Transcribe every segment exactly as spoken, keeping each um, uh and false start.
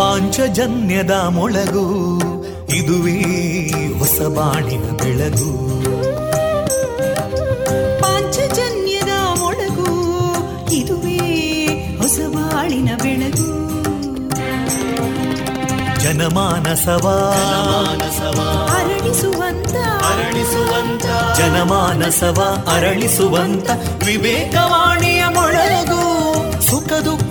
ಪಾಂಚಜನ್ಯದ ಮೊಳಗು, ಇದುವೇ ಹೊಸ ಬಾಳಿನ ಬೆಳಗು. ಪಾಂಚಜನ್ಯದ ಮೊಳಗು, ಇದುವೇ ಹೊಸ ಬಾಳಿನ ಬೆಳಗು. ಜನಮಾನಸವ ಅರಳಿಸುವಂತ ಅರಳಿಸುವಂತ ಜನಮಾನಸವ ಅರಳಿಸುವಂತ ವಿವೇಕವಾಣಿಯ ಮೊಳಗು. ಸುಖ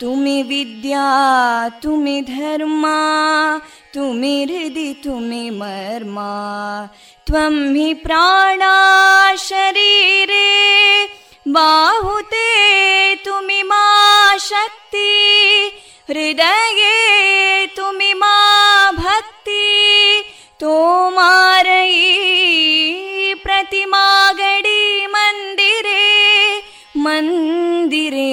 ತುಮಿ ವಿದ್ಯಾ ತುಮಿ ಧರ್ಮ ತುಮಿ ಹೃದಿ ತುಮಿ ಮರ್ಮ ತ್ವಂ ಹಿ ಪ್ರಾಣ ಶರೀರೇ ಬಾಹುತೇ ತುಮಿ ಮಾ ಶಕ್ತಿ ಹೃದಯೇ ತುಮಿ ಮಾ ಭಕ್ತಿ ತೋಮಾರಯಿ ಪ್ರತಿಮಾ ಗಡಿ ಮಂದಿರೆ ಮಂದಿರೆ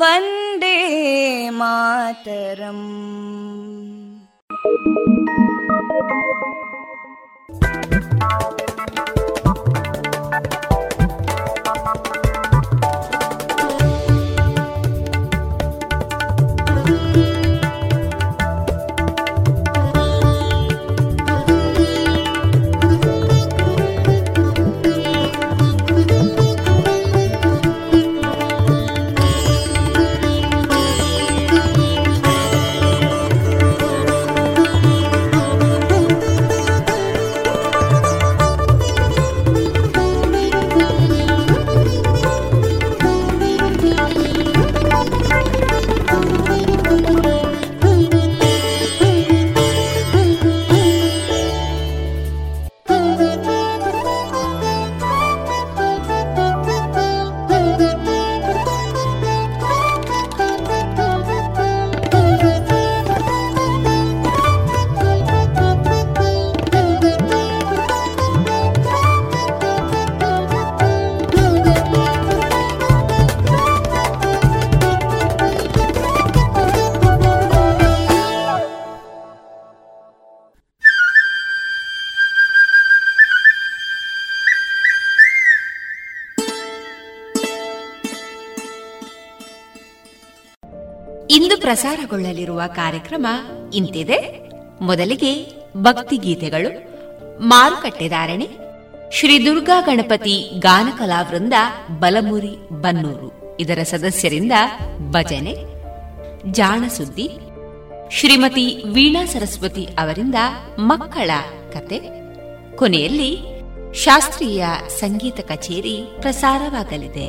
ವಂದೇ ಮಾತರಂ. ಇಂದು ಪ್ರಸಾರಗೊಳ್ಳಲಿರುವ ಕಾರ್ಯಕ್ರಮ ಇಂತಿದೆ. ಮೊದಲಿಗೆ ಭಕ್ತಿಗೀತೆಗಳು, ಮಾರುಕಟ್ಟೆ ಧಾರಣೆ, ಶ್ರೀ ದುರ್ಗಾ ಗಣಪತಿ ಗಾನ ಕಲಾವೃಂದ ಬಲಮುರಿ ಬನ್ನೂರು ಇದರ ಸದಸ್ಯರಿಂದ ಭಜನೆ, ಜಾಣಸುದ್ದಿ, ಶ್ರೀಮತಿ ವೀಣಾ ಸರಸ್ವತಿ ಅವರಿಂದ ಮಕ್ಕಳ ಕತೆ, ಕೊನೆಯಲ್ಲಿ ಶಾಸ್ತ್ರೀಯ ಸಂಗೀತ ಕಚೇರಿ ಪ್ರಸಾರವಾಗಲಿದೆ.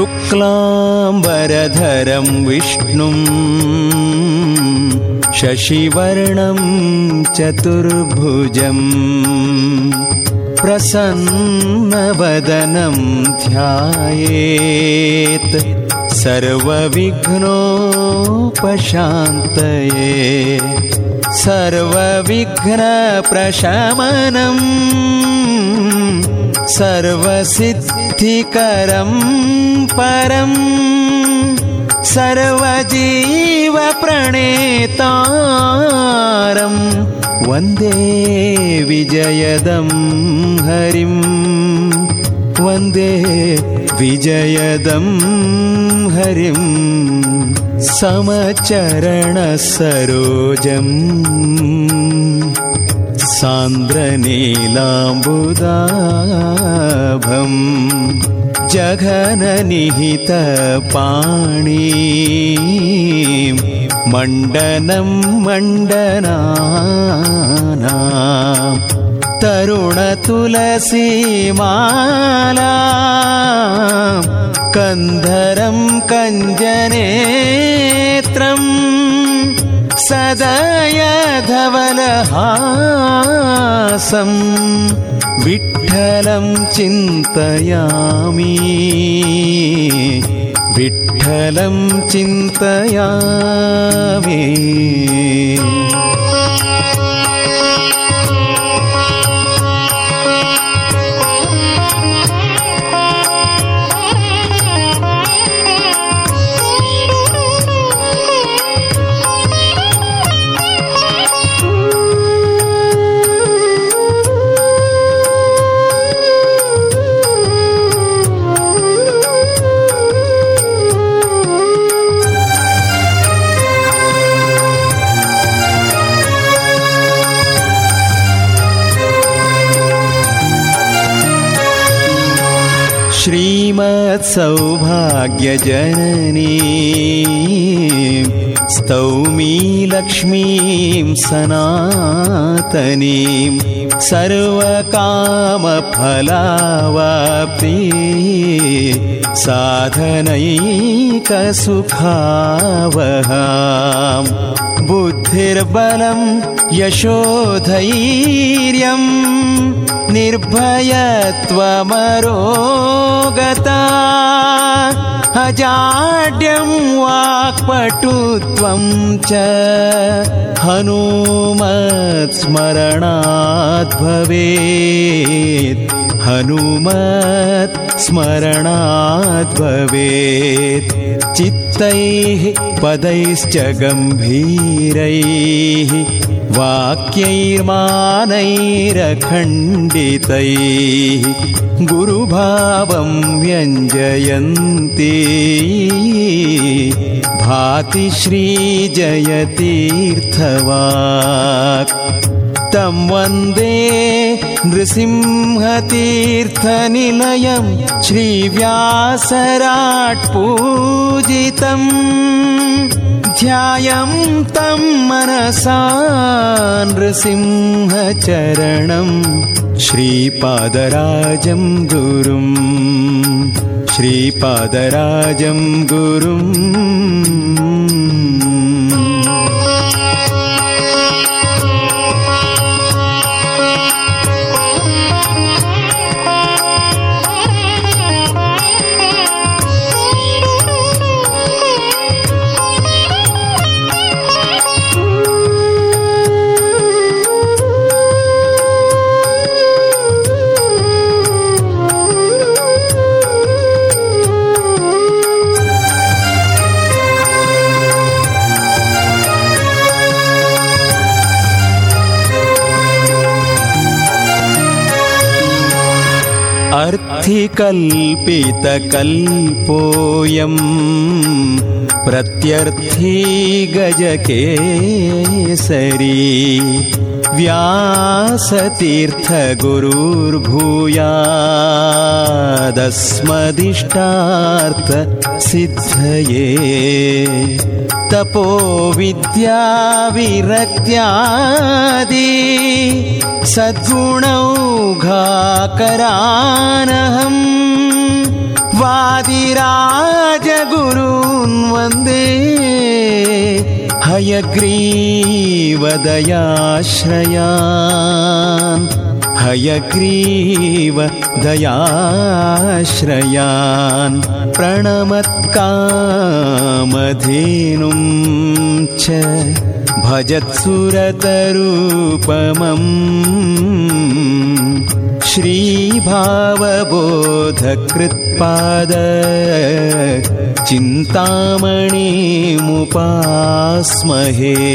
ಶುಕ್ಲಾಂಬರಧರಂ ವಿಷ್ಣುಂ ಶಶಿವರ್ಣಂ ಚತುರ್ಭುಜಂ ಪ್ರಸನ್ನವದನಂ ಧ್ಯಾಯೇತ್ ಸರ್ವವಿಘ್ನೋಪಶಾಂತಯೇ ಸರ್ವವಿಘ್ನಪ್ರಶಮನಂ ಸರ್ವಸಿದ್ಧಿಕರಂ ಪರಂ ಸರ್ವಜೀವಪ್ರಣೇತಾರಂ ವಂದೇ ವಿಜಯದಂ ಹರಿಂ ವಂದೇ ವಿಜಯದಂ ಹರಿಂ ಸಮಚರಣ ಸರೋಜಂ ಸಾಂದ್ರನೀಲಾಂಬುದಾಭಂ ಜಘನನಿಹಿತ ಪಾಣೀಂ ಮಂಡನಂ ಮಂಡನಾನಾಂ ತರುಣತುಲಸೀಮಾಲಾಂ ಕಂಧರಂ ಕಂಜನೇತ್ರಂ ಸದಯಧವಲಹಾಸಂ ವಿಠ್ಠಲಂ ಚಿಂತಯಾಮಿ ವಿಠ್ಠಲಂ ಚಿಂತಯಾಮಿ. ಶ್ರೀಮತ್ಸೌಭಾಗ್ಯಜನನೀ ಸ್ತೌಮಿ ಲಕ್ಷ್ಮೀಂ ಸನಾತನೀಂ ಸರ್ವಕಾಮಫಲವಾಪ್ತಿ साधनैकसुखावहां बुद्धिर्बलं यशोधैर्यं निर्भयत्वमरोगता अजाड्यं वाक्पटुत्वं च हनुमत्स्मरणात् भवेत् हनुमत् स्मरणात् भवेत् चित्तैः पदैश्च गम्भीरैः वाक्यैर्मानैरखण्डितैः गुरुभावं व्यञ्जयन्ति भाति श्रीजयतीर्थवाक् तं वन्दे नृसिंहतीर्थनिलयं श्रीव्यासराट्पूजितं ध्यायं तं मनसा नृसिंहचरणं श्रीपादराजं गुरुं श्रीपादराजं गुरुं कल्पितकल्पोऽयं प्रत्यर्थी गजकेसरी व्यासतीर्थगुरुर्भूयादस्मदिष्टार्थ सिद्धये तपो विद्या विरक्त्यादि सद्गुणौघाकरानहम् वादिराजगुरून् वन्दे हयग्रीवदयाश्रयान् हयग्रीवदयाश्रयान् प्रणमत्कामधेनुं च भजत्सुरतरूपमम् श्रीभावबोधकृत्पाद चिन्तामणिमुपास्महे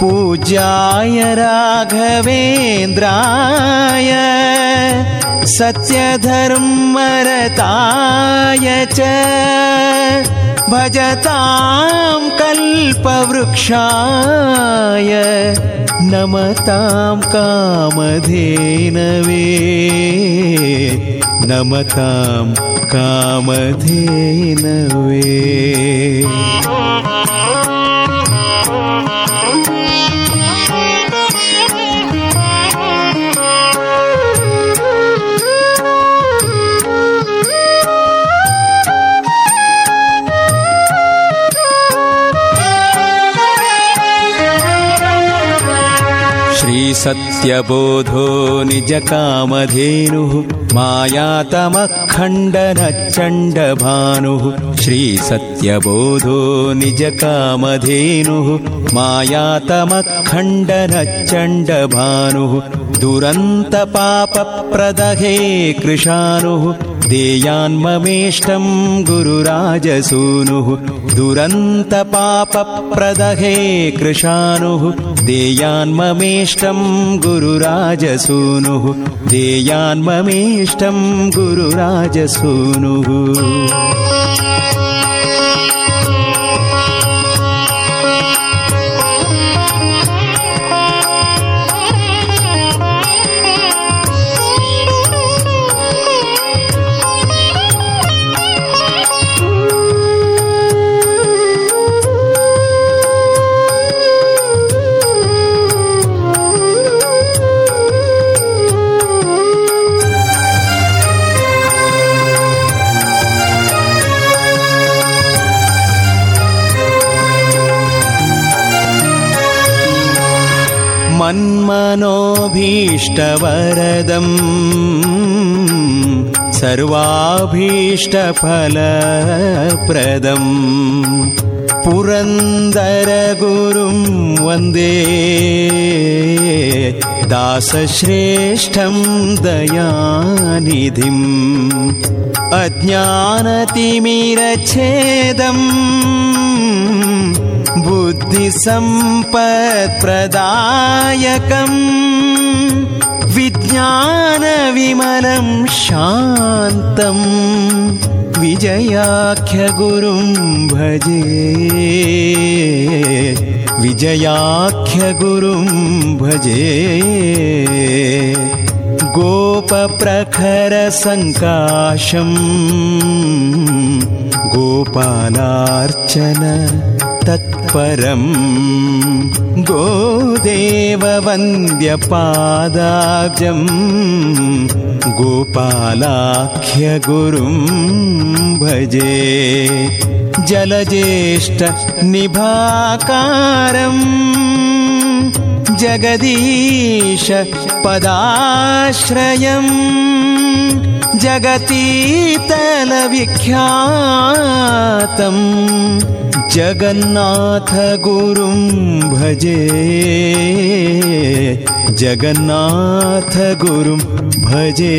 पूज्याय राघवेन्द्राय सत्यधर्मरताय च भजतां कल्पवृक्षाय नमतां कामधेनवे नमतां कामधेनवे सत्यबोधो निजकामधेनुः मायातमखण्डनचण्डभानुः श्रीसत्यबोधो निजकामधेनुः मायातमखण्डनचण्डभानुः दुरन्तपापप्रदहे कृशानुः देयान्ममेष्टं गुरुराजसूनुः दुरन्तपापप्रदहे कृशानुः देयान्ममेष्टं गुरुराजसूनुः देयान्ममेष्टं गुरुराजसूनुः ಮನ್ಮನೋಭೀಷ್ಟವರದಂ ಸರ್ವಾಭೀಷ್ಟಫಲಪ್ರದಂ ಪುರಂದರಗುರುಂ ವಂದೇ ದಾಸಶ್ರೇಷ್ಠಂ ದಯಾನಿಧಿಂ ಅಜ್ಞಾನತಿಮಿರಚ್ಛೇದಂ बुद्धिसम्पत्प्रदायकं विज्ञानविमलं शान्तं विजयाख्यगुरुं भजे विजयाख्यगुरुं भजे गोपप्रखरसङ्काशं गोपालार्चन ತತ್ಪರಂ ಗೋದೇವವಂದ್ಯಪಾದಾಬ್ಜಂ ಗೋಪಾಲಾಖ್ಯಗುರುಂ ಭಜೆ ಜಲಜೇಷ್ಟನಿಭಾಕಾರಂ ಜಗದೀಶ ಪದಾಶ್ರಯಂ ಜಗತೀತಲವಿಖ್ಯಾತಂ ಜಗನ್ನಾಥ ಗುರುಂ ಭಜೆ ಜಗನ್ನಾಥ ಗುರುಂ ಭಜೆ.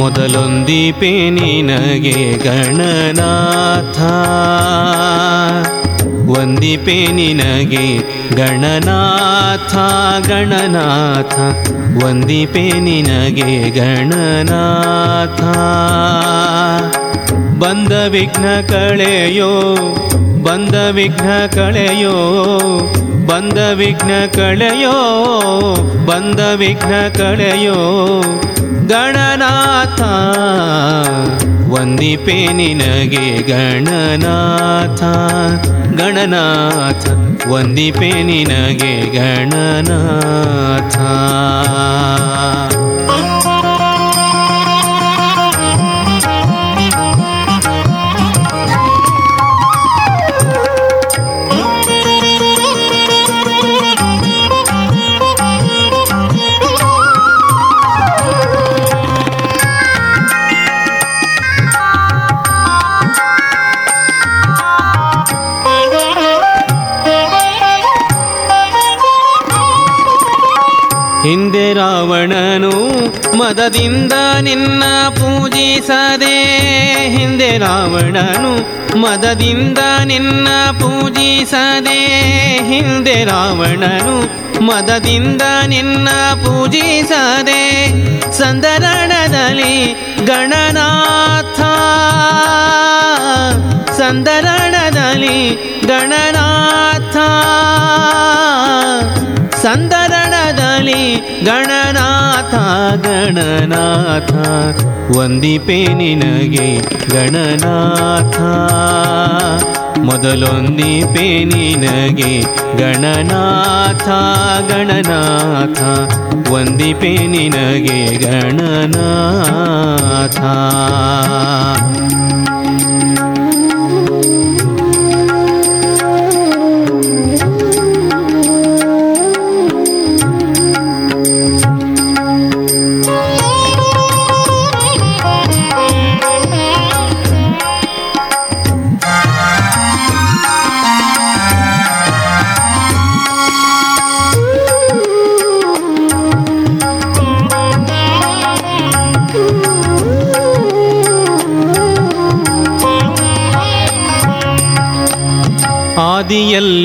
ಮೊದಲೊಂದೀಪೆ ನಿನಗೆ ಗಣನಾಥ, ಒಂದೀಪೆ ನಿನಗೆ ಗಣನಾಥ ಗಣನಾಥ, ಒಂದೀಪೆ ನಿನಗೆ ಗಣನಾಥ. ಬಂದ ವಿಘ್ನ ಕಳೆಯೋ ಬಂದ ವಿಘ್ನ ಕಳೆಯೋ ಬಂದ ವಿಘ್ನ ಕಳೆಯೋ ಬಂದ ವಿಘ್ನ ಕಳೆಯೋ ಗಣನಾಥ, ವಂದಿಪೆ ನಿನಗೆ ಗಣನಾಥ ಗಣನಾಥ, ವಂದಿಪೆ ನಿನಗೆ ಗಣನಾಥ. ಹಿಂದೆ ರಾವಣನು ಮದದಿಂದ ನಿನ್ನ ಪೂಜಿಸದೆ, ಹಿಂದೆ ರಾವಣನು ಮದದಿಂದ ನಿನ್ನ ಪೂಜಿಸದೆ, ಹಿಂದೆ ರಾವಣನು ಮದದಿಂದ ನಿನ್ನ ಪೂಜಿಸದೆ ಸಂದರಣದಲ್ಲಿ ಗಣನಾಥ, ಸಂದರಣದಲ್ಲಿ ಗಣನಾಥ, ಸಂದರಣದಲ್ಲಿ ಗಣನಾಥ ಗಣನಾಥ, ವಂದಿಪೆ ನಿನಗೆ ಗಣನಾಥ. ಮೊದಲೊಂದಿಪೆ ನಿನಗೆ ಗಣನಾಥ ಗಣನಾಥ, ವಂದಿಪೆ ನಿನಗೆ ಗಣನಾಥ.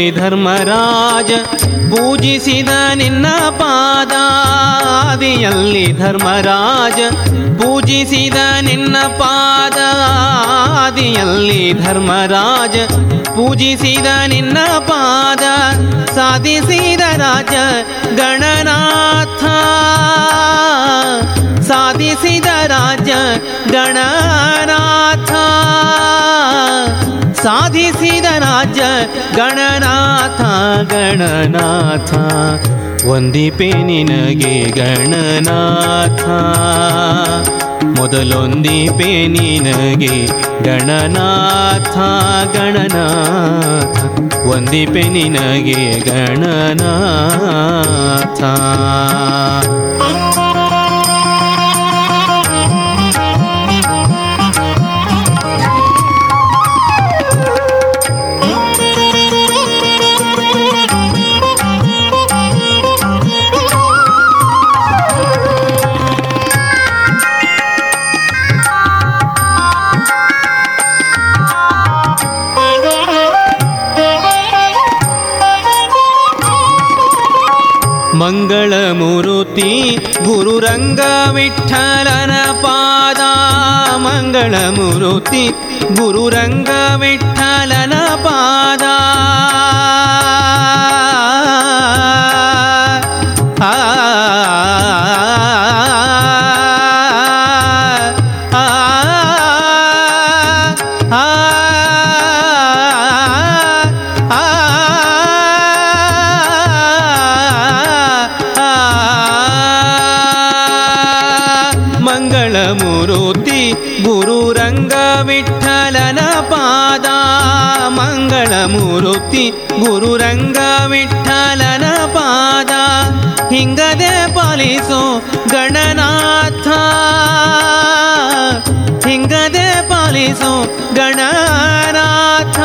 ಮುನಿ ಧರ್ಮರಾಜ ಪೂಜಿಸಿದ ನಿನ್ನ ಪಾದ, ಆದಿಯಲ್ಲಿ ಧರ್ಮರಾಜ ಪೂಜಿಸಿದ ನಿನ್ನ ಪಾದ, ಆದಿಯಲ್ಲಿ ಧರ್ಮರಾಜ ಪೂಜಿಸಿದ ನಿನ್ನ ಪಾದ, ಸಾಧಿಸಿದ ರಾಜ ಗಣನಾಥ, ಸಾಧಿಸಿದ ರಾಜ ಗಣನಾಥ, ಸಾಧಿಸಿದ ರಾಜ ಗಣನಾಥ ಗಣನಾಥ, ಒಂದಿಪೆ ನಿನಗೆ ಗಣನಾಥ, ಮೊದಲೊಂದಿಪೆ ನಿನಗೆ ಗಣನಾಥ ಗಣನಾಥ, ಒಂದಿಪೆ ನಿನಗೆ ಗಣನಾಥ. ಮಂಗಳ ಮೂರ್ತಿ ಗುರುರಂಗ ವಿಠಲನ ಪಾದ, ಮಂಗಳ ಮೂರ್ತಿ ಗುರುರಂಗ ವಿಠಲನ ಪಾದ, ಮೂರುತಿ ಗುರುರಂಗ ವಿಠಲನ ಪಾದ, ಹಿಂಗದೆ ಪಾಲಿಸೋ ಗಣನಾಥ, ಹಿಂಗದೆ ಪಾಲಿಸೋ ಗಣನಾಥ,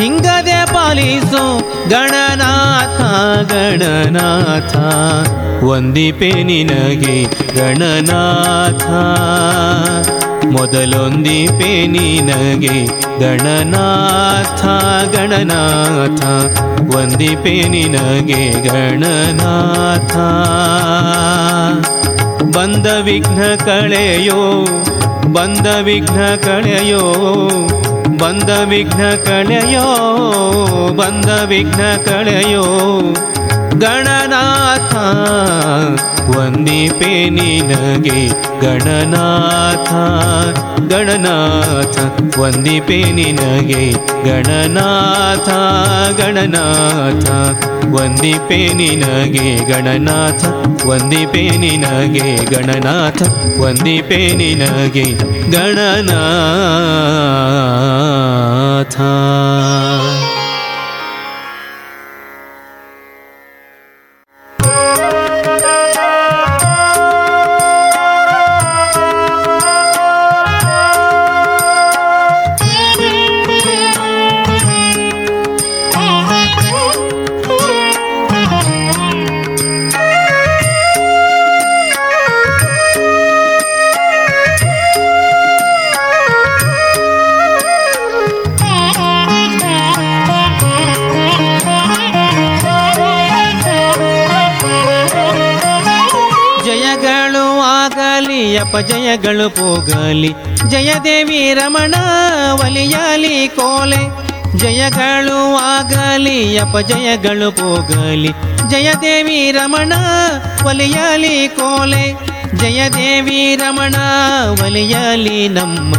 ಹಿಂಗದೆ ಪಾಲಿಸೋ ಗಣನಾಥ ಗಣನಾಥ, ಒಂದಿಪೆ ನಿನಗೆ ಗಣನಾಥ, ಮೊದಲೊಂದಿಪೆ ನಿನಗೆ ಗಣನಾಥ ಗಣನಾಥ, ಒಂದಿಪೆ ನಿನಗೆ ಗಣನಾಥ. ಬಂದ ವಿಘ್ನ ಕಳೆಯೋ ಬಂದ ವಿಘ್ನ ಕಳೆಯೋ ಬಂದ ವಿಘ್ನ ಕಳೆಯೋ ಬಂದ ವಿಘ್ನ ಕಳೆಯೋ ಗಣನಾಥ, ಒಂದಿಪೆ ನಿನಗೆ ಗಣನಾಥ ಗಣನಾಥ, ಒಂದಿಪೆ ನಿನಗೆ ಗಣನಾಥ ಗಣನಾಥ, ಒಂದಿಪೆ ನಿನಗೆ ಗಣನಾಥ, ಒಂದಿಪೆ ನಿನಗೆ ಗಣನಾಥ, ಒಂದಿಪೆ ನಿನಗೆ ಗಣನಾಥ. ಜಯಗಳು ಪೋಗಲಿ ಜಯದೇವಿ ರಮಣ ಒಲಿಯಲಿ ಕೋಲೆ, ಜಯಗಳು ಆಗಲಿ ಅಪಜಯಗಳು ಪೋಗಲಿ ಜಯದೇವಿ ರಮಣ ಒಲಿಯಲಿ ಕೋಲೆ, ಜಯದೇವಿ ರಮಣ ಒಲಿಯಲಿ ನಮ್ಮ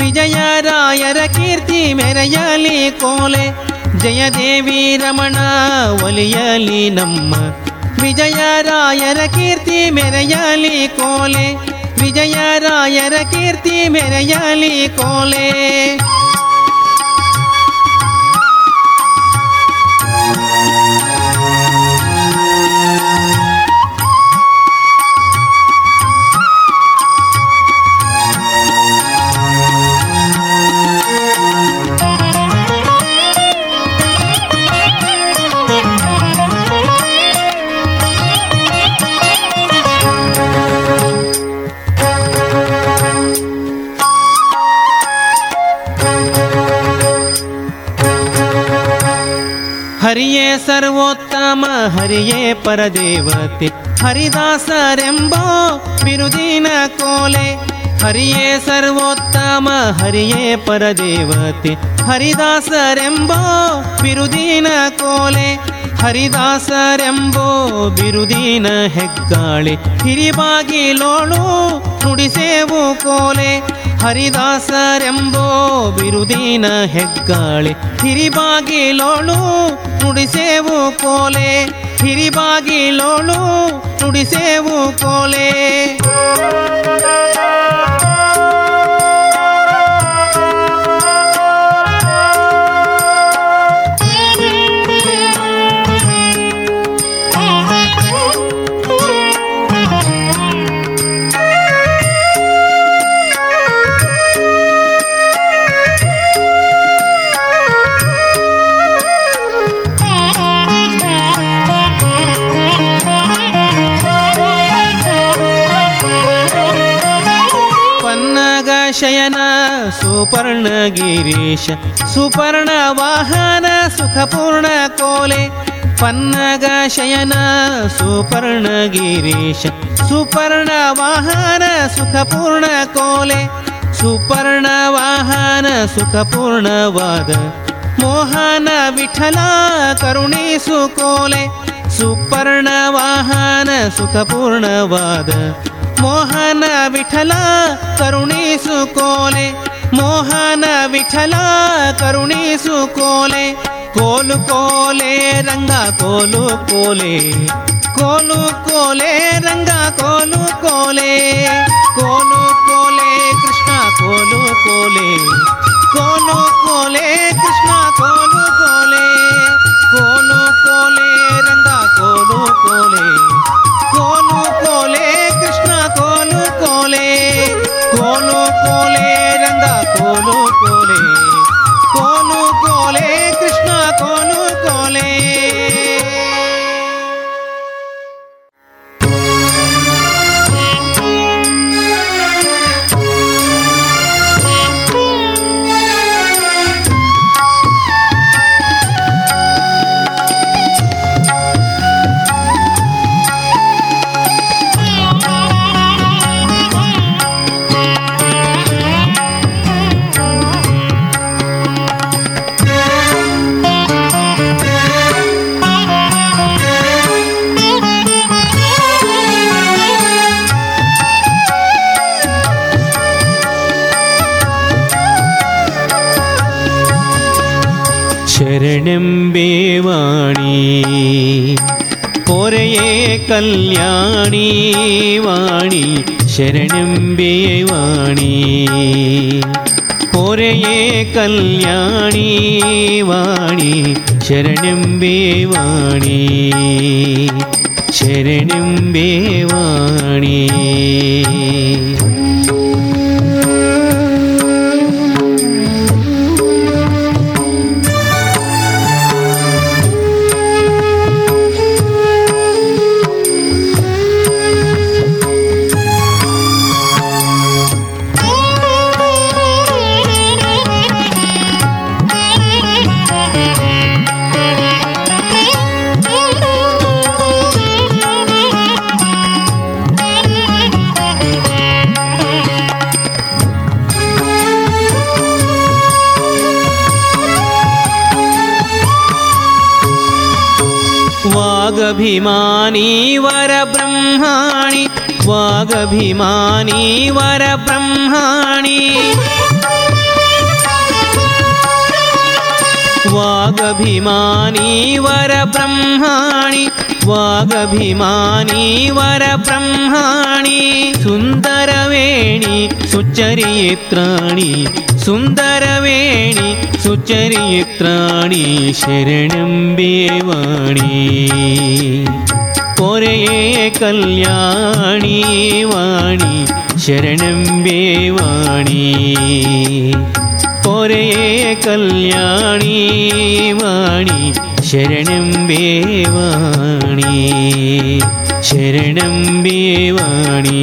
ವಿಜಯರಾಯರ ಕೀರ್ತಿ ಮೆರೆಯಲಿ ಕೋಲೆ, ಜಯದೇವಿ ರಮಣ ಒಲಿಯಲಿ ನಮ್ಮ ವಿಜಯರಾಯರ ಕೀರ್ತಿ ಮೆರೆಯಲಿ ಕೋಲೆ, ವಿಜಯರಾಯರ ಕೀರ್ತಿ ಮೆರೆಯಲಿ ಕೋಲೆ. ಹರಿಯೇ ಸರ್ವೋತ್ತಮ ಹರಿಯೇ ಪರದೇವತೆ ಹರಿದಾಸರೆಂಬೋ ಬಿರುದಿನ ಕೋಲೆ. ಹರಿಯೇ ಸರ್ವೋತ್ತಮ ಹರಿಯೇ ಪರದೇವತೆ ಹರಿದಾಸರೆಂಬೋ ಬಿರುದಿನ ಕೋಲೆ. ಹರಿದಾಸರೆಂಬೋ ಬಿರುದಿನ ಹೆಗ್ಗಾಳೆ ಹಿರಿಬಾಗಿಲೋಳು ನುಡಿಸೇವು ಕೋಲೆ. ಹರಿದಾಸರೆಂಬೋ ಬಿರುದಿನ ಹೆಗ್ಗಾಳೆ ಹಿರಿಬಾಗಿಲೋಳು ನುಡಿಸೇವು ಕೋಲೆ. ಹಿರಿಬಾಗಿಲೋಳು ನುಡಿಸೇವು ಕೋಲೆ. ಶಯನ ಸುಪರ್ಣ ಗಿರೀಶ ಸುಪರ್ಣ ವಾಹನ ಸುಖಪೂರ್ಣ ಕೋಲೆ. ಪನ್ನಗ ಶಯನ ಸುಪರ್ಣ ಗಿರೀಶ ಸುಪರ್ಣ ವಾಹನ ಸುಖಪೂರ್ಣ ಕೋಲೆ. ಸುಪರ್ಣ ವಾಹನ ಸುಖಪೂರ್ಣವಾದ ಮೋಹನ ವಿಠಲ ಕರುಣಿಸು ಕೋಲೆ. ಸುಪರ್ಣ ವಾಹನ ಸುಖಪೂರ್ಣವಾದ ಮೋಹನ ವಿಠಲ ಕರುಣಿಸು ಕೋಲೆ. ಮೋಹನ ವಿಠಲ ಕರುಣಿಸು ಕೋಲೆ. ಕೋಲು ಕೋಲೆ ರಂಗ ಕೋಲು ಕೋಲೆ. ಕೋಲು ಕೋಲೆ ರಂಗ ಕೋಲು ಕೋಲೆ. ಕೋಲು ಕೋಲೆ ಕೃಷ್ಣ ಕೋಲು ಕೋಲೆ. ಕೋಲು ಕೋಲೆ ಕೃಷ್ಣ ಕೋಲು ಕೋಲೆ. ಕೋಲು ಕೋಲೆ ರಂಗ ಕೋಲು ಕೋಲೆ. ಕೋಲು ಕೋಲೆ ಕೃಷ್ಣ ಕೋಲು ಕೋಲೆ. ಕೋಲು ಕೋಲೆ ರಂಗ ಕೋಲು ಕೋಲೆ. ಕೋಲು ಕೋಲೆ ಕೃಷ್ಣ ಕೋಲು ಕೋಲೆ. ಶರಣೆಂಬೆ ವಾಣಿ ಪೊರೆಯೇ ಕಲ್ಯಾಣಿ ವಾಣಿ. ಶರಣೆಂಬೆ ವಾಣಿ ಪೊರೆಯೇ ಕಲ್ಯಾಣಿ ವಾಣಿ. ಶರಣೆಂಬೆ ವಾಣಿ ಶರಣೆಂಬೆ ವಾಣಿ. ವಾಗಭಿಮಾನಿ ವರ ಬ್ರಹ್ಮಾಣಿ ವಾಗಭಿಮಾನಿ ವರ ಬ್ರಹ್ಮಾಣಿ. ವಾಗಭಿಮಾನಿ ವರ ಬ್ರಹ್ಮಾಣಿ ವಾಗಭಿಮಾನಿ ವರ ಬ್ರಹ್ಮಾಣಿ. ಸುಂದರವೇಣಿ ಸುಚರಿತ್ರಾಣಿ ಸುಂದರವೇಣಿ ಸುಚರಿತ್ರಾಣಿ. ಶರಣೆಂಬೆ ವಾಣಿ ಪೊರೆಯೇ ಕಲ್ಯಾಣಿ ವಾಣಿ. ಶರಣೆಂಬೆ ವಾಣಿ ಪೊರೆಯೇ ಕಲ್ಯಾಣಿ ವಾಣಿ. ಶರಣೆಂಬೆ ವಾಣಿ ಶರಣೆಂಬೆ ವಾಣಿ.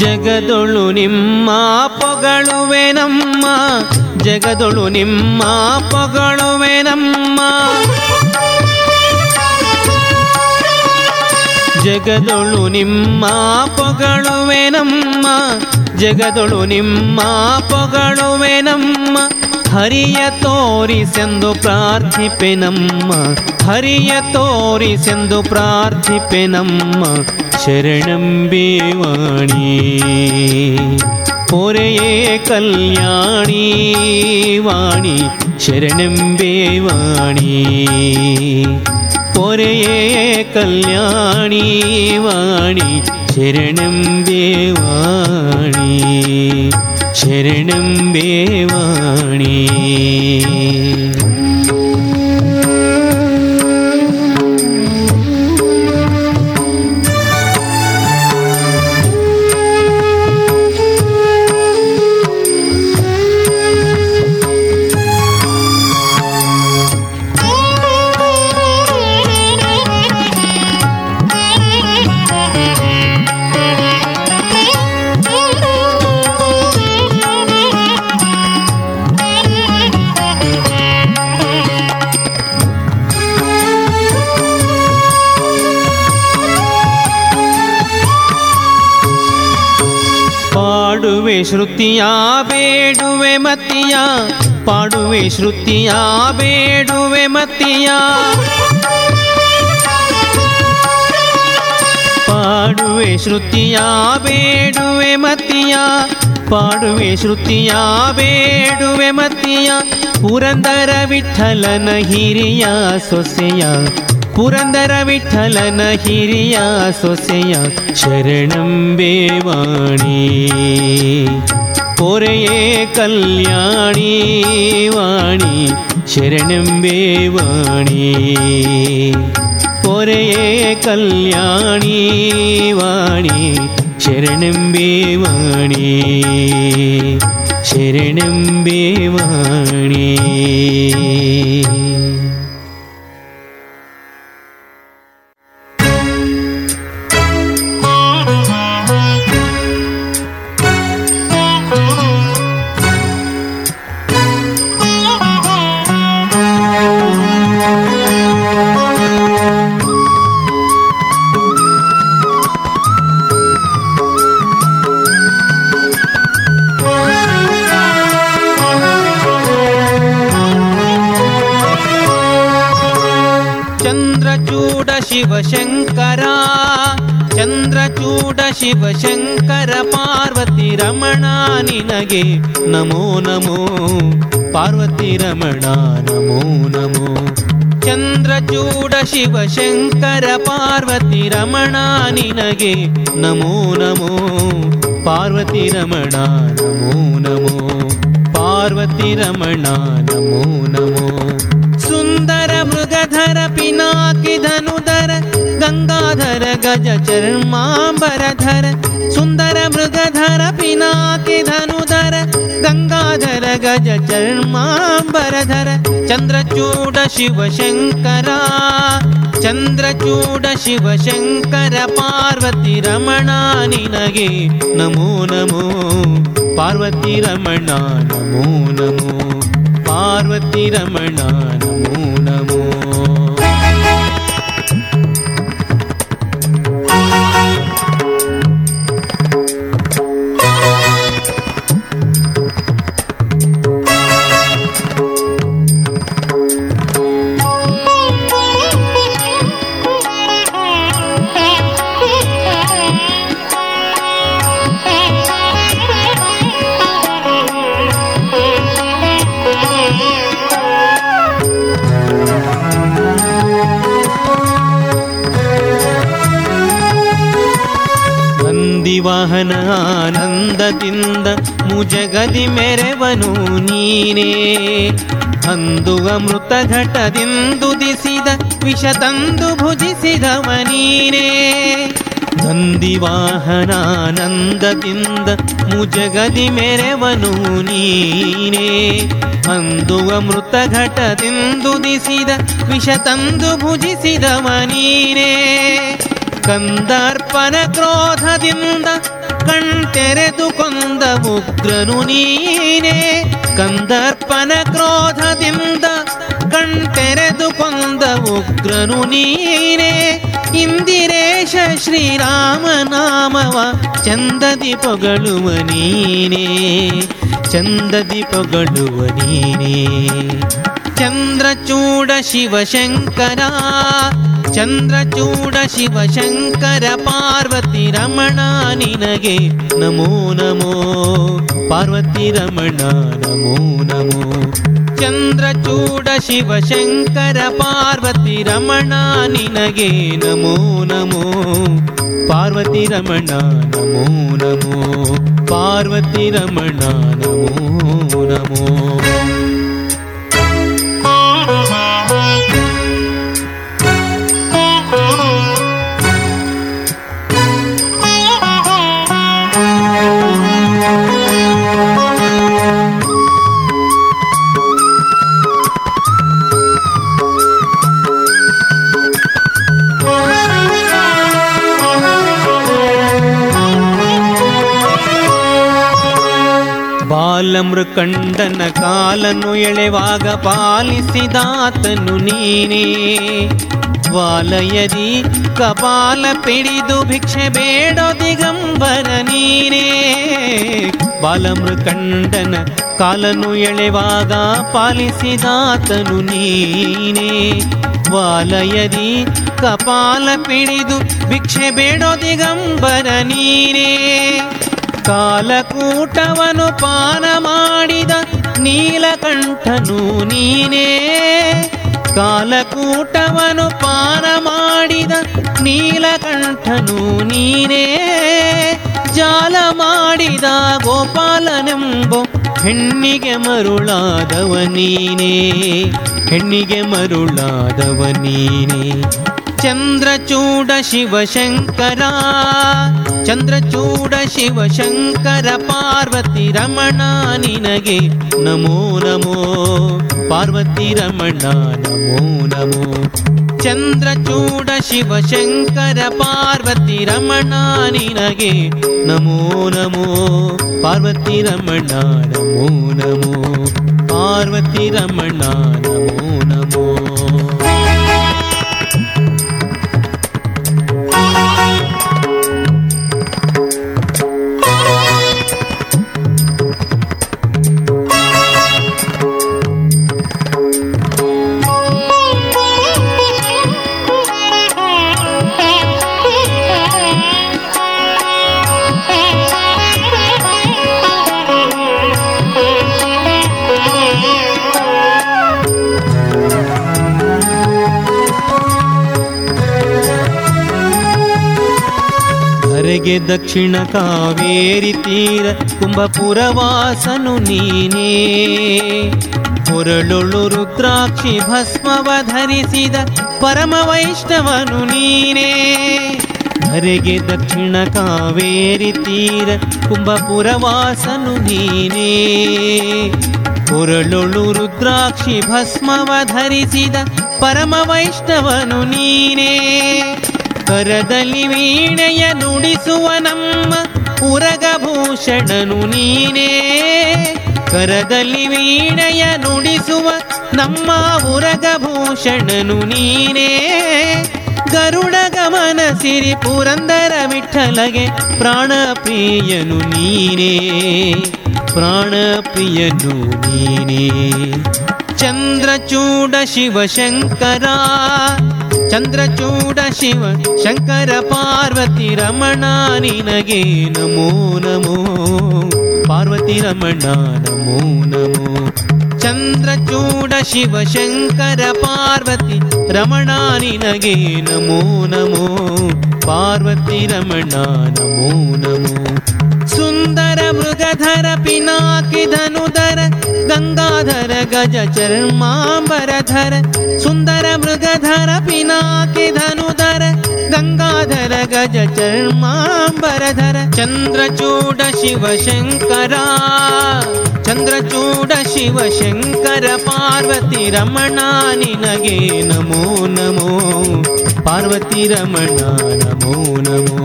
ಜಗದೊಳು ನಿಮ್ಮ ಪೊಗಳುವೆ ನಮ್ಮ, ಜಗದೊಳು ನಿಮ್ಮ ಪೊಗಳುವೆ ನಮ್ಮ, ಜಗದೊಳು ನಿಮ್ಮ ಪೊಗಳುವೆ ನಮ್ಮ, ಜಗದೊಳು ನಿಮ್ಮ ಪೊಗಳುವೆ ನಮ್ಮ. ಹರಿಯ ತೋರಿಸೆಂದು ಪ್ರಾರ್ಥಿಪೆ ನಮ್ಮ, ಹರಿಯ ತೋರಿಸೆಂದು ಪ್ರಾರ್ಥಿಪೆ ನಮ್ಮ. ಶರಣಂಬೆ ವಾಣಿ ಪೊರೆಯೇ ಕಲ್ಯಾಣಿ ವಾಣಿ, ಶರಣಂಬೆ ವಾಣಿ ಪೊರೆಯೇ ಕಲ್ಯಾಣಿ ವಾಣಿ, ಶರಣಂಬೆ ವಾಣಿ ಶರಣಂಬೆ ವಾಣಿ. ಶ್ರುತಿಯ ಬೇಡುವೆ ಮತಿಯ ಪಾಡುವೆ, ಶ್ರುತಿಯ ಬೇಡುವೆ ಮತಿಯ ಪಾಡುವೆ, ಶ್ರುತಿಯ ಬೇಡುವೆ ಮತಿಯ ಪಾಡುವೆ, ಶ್ರುತಿಯ ಬೇಡುವೆ ಮತಿಯ. ಪುರಂದರ ವಿಠಲನ ಹಿರಿಯ ಸೊಸೆಯ, ಪುರಂದರ ವಿಠಲನ ಹಿರಿಯ ಸೊಸೆಯ. ಶರಣಂಬೆ ವಾಣಿ ಪೊರೆಯೇ ಕಲ್ಯಾಣಿ ವಾಣಿ, ಶರಣಂಬೆ ವಾಣಿ ಪೊರೆಯೇ ಕಲ್ಯಾಣಿ ವಾಣಿ, ಶರಣಂಬೆ ವಾಣಿ ಶರಣಂಬೆ ವಾಣಿ. ಶಿವಶಂಕರ ಚಂದ್ರಚೂಡ ಶಿವಶಂಕರ ಪಾರ್ವತಿ ರಮಣ ನಿನಗೆ ನಮೋ ನಮೋ, ಪಾರ್ವತಿ ರಮಣ ನಮೋ ನಮೋ. ಚಂದ್ರಚೂಡ ಶಿವಶಂಕರ ಪಾರ್ವತಿ ರಮಣ ನಿನಗೆ ನಮೋ ನಮೋ, ಪಾರ್ವತಿ ರಮಣ ನಮೋ ನಮೋ, ಪಾರ್ವತಿ ರಮಣ ನಮೋ ನಮೋ. ಸುಂದರ ಮೃಗಧರ ಪಿನಾಕಿಧನುಧರ ಗಂಗಾಧರ ಗಜ ಚರ್ಮಾಂಬರಧರ, ಸುಂದರ ಮೃಗಧರ ಪಿನಾಕಿಧನುಧರ ಗಂಗಾಧರ ಗಜ ಚರ್ಮಾಂಬರಧರ. ಚಂದ್ರಚೂಡ ಶಿವಶಂಕರ ಚಂದ್ರಚೂಡ ಶಿವಶಂಕರ ಪಾರ್ವತಿ ರಮಣ ನಿನಗೆ ನಮೋ ನಮೋ, ಪಾರ್ವತಿ ರಮಣ ನಮೋ ನಮೋ, ಪಾರ್ವತಿ ರಮಣ ನಮೋ ನಮೋ. ವಾಹನ ಆನಂದದಿಂದ ಮುಜಗದಿ ಮೆರೆವನು ನೀನೇ, ಅಂದು ಅಮೃತ ಘಟದಿಂದುದಿಸಿದ ವಿಷ ತಂದು ಭುಜಿಸಿದವ ನೀನೇ. ದಂದಿವಾಹನಾನಂದದಿಂದ ಮುಜಗದಿ ಮೆರೆವನು ನೀನೇ, ಅಂದು ಅಮೃತ ಘಟದಿಂದುದಿಸಿದ ವಿಷ ತಂದು ಭುಜಿಸಿದವ ನೀನೇ. ಕಂದರ್ಪನ ಕ್ರೋಧದಿಂದ ಕಣ್ತೆರೆದು ಕೊಂದ ಉಗ್ರನು ನೀನೇ, ಕಂದರ್ಪನ ಕ್ರೋಧದಿಂದ ಕಣ್ತೆರೆದು ಕೊಂದ ಉಗ್ರನು ನೀನೇ. ಇಂದಿರೇಶ ಶ್ರೀರಾಮನಾಮವ ಚಂದದಿ ಪೊಗಳುವ ನೀನೇ, ಚಂದದಿ ಪೊಗಳುವ ನೀನೇ. ಚಂದ್ರಚೂಡ ಶಿವಶಂಕರ, ಚಂದ್ರಚೂಡ ಶಿವಶಂಕರ, ಪಾರ್ವತಿ ರಮಣ ನಿನಗೆ ನಮೋ ನಮೋ, ಪಾರ್ವತಿ ರಮಣ ನಮೋ ನಮೋ. ಚಂದ್ರಚೂಡ ಶಿವಶಂಕರ, ಪಾರ್ವತಿ ರಮಣ ನಿನಗೆ ನಮೋ ನಮೋ, ಪಾರ್ವತಿ ರಮಣ ನಮೋ ನಮೋ, ಪಾರ್ವತಿ ರಮಣ ನಮೋ ನಮೋ. ಬಾಲಮೃಕಂಡನ ಕಾಲನ್ನು ಎಳೆವಾಗ ಪಾಲಿಸಿದಾತನು ನೀನೇ, ವಾಲಯದಿ ಕಪಾಲ ಪಿಡಿದು ಭಿಕ್ಷೆ ಬೇಡೋ ದಿಗಂಬರ ನೀನೇ. ಬಾಲಮೃಕಂಡನ ಕಾಲನ್ನು ಎಳೆವಾಗ ಪಾಲಿಸಿದಾತನು ನೀನೇ, ವಾಲಯದಿ ಕಪಾಲ ಪಿಡಿದು ಭಿಕ್ಷೆ ಬೇಡೋ ದಿಗಂಬರ ನೀನೇ. ಕಾಲಕೂಟವನು ಪಾನ ಮಾಡಿದ ನೀಲಕಂಠನು ನೀನೇ, ಕಾಲಕೂಟವನು ಪಾನ ಮಾಡಿದ ನೀಲಕಂಠನು ನೀನೇ. ಜಾಲ ಮಾಡಿದ ಗೋಪಾಲನೆಂಬೋ ಹೆಣ್ಣಿಗೆ ಮರುಳಾದವ ನೀನೇ, ಹೆಣ್ಣಿಗೆ ಮರುಳಾದವ ನೀನೇ. ಚಂದ್ರಚೂಡ ಶಿವಶಂಕರ, ಚಂದ್ರಚೂಡ ಶಿವಶಂಕರ, ಪಾರ್ವತಿ ರಮಣ ನಿನಗೆ ನಮೋ ನಮೋ, ಪಾರ್ವತಿ ರಮಣ ನಮೋ ನಮೋ. ಚಂದ್ರಚೂಡ ಶಿವಶಂಕರ, ಪಾರ್ವತಿ ರಮಣ ನಿನಗೆ ನಮೋ ನಮೋ, ಪಾರ್ವತಿ ರಮಣ ನಮೋ ನಮೋ, ಪಾರ್ವತಿ ರಮಣ ನಮೋ ನಮೋ. ದಕ್ಷಿಣ ಕಾವೇರಿ ತೀರ ಕುಂಭಪುರವಾಸನು ನೀನೇ, ಹೊರಳೊಳು ರುದ್ರಾಕ್ಷಿ ಭಸ್ಮವ ಧರಿಸಿದ ಪರಮ ವೈಷ್ಣವನು ನೀನೇ. ಹರೆಗೆ ದಕ್ಷಿಣ ಕಾವೇರಿ ತೀರ ಕುಂಭಪುರವಾಸನು ನೀನೇ, ಹೊರಳೊಳು ರುದ್ರಾಕ್ಷಿ ಭಸ್ಮವ ಧರಿಸಿದ ಪರಮ ವೈಷ್ಣವನು ನೀನೇ. ಕರದಲ್ಲಿ ವೀಣೆಯ ನುಡಿಸುವ ನಮ್ಮ ಉರಗಭೂಷಣನು ನೀನೇ, ಕರದಲ್ಲಿ ವೀಣೆಯ ನುಡಿಸುವ ನಮ್ಮ ಉರಗಭೂಷಣನು ನೀನೇ. ಗರುಡ ಗಮನ ಸಿರಿ ಪುರಂದರ ವಿಠಲಗೆ ಪ್ರಾಣಪ್ರಿಯನು ನೀನೇ, ಪ್ರಾಣಪ್ರಿಯನು ನೀನೇ. ಚಂದ್ರಚೂಡ ಶಿವಶಂಕರ, ಚಂದ್ರಚೂಡ ಶಿವ ಶಂಕರ, ಪಾರ್ವತಿ ರಮಣ ನಿನಗೆ ನಮೋ ನಮೋ, ಪಾರ್ವತಿ ರಮಣ ನಮೋ ನಮೋ. ಚಂದ್ರಚೂಡ ಶಿವಶಂಕರ, ಪಾರ್ವತಿ ರಮಣ ನಿನಗೆ ನಮೋ ನಮೋ, ಪಾರ್ವತಿ ರಮಣ ನಮೋ ನಮೋ. ಸುಂದರ ಮೃಗಧರ ಪಿನಾಕಿ ಧನುಧರ ಗಂಗಾಧರ ಗಜ ಚರ್ಮಾಂಬರಧರ, ಸುಂದರ ಮೃಗಧರ ಪಿನಾಕಿ ಧನುಧರ ಗಂಗಾಧರ ಗಜ ಚರ್ಮಾಂಬರಧರ. ಚಂದ್ರಚೂಡ ಶಿವಶಂಕರ, ಚಂದ್ರಚೂಡ ಶಿವಶಂಕರ, ಪಾರ್ವತಿ ರಮಣ ನಿನಗೆ ನಮೋ ನಮೋ, ಪಾರ್ವತಿ ರಮಣ ನಮೋ ನಮೋ.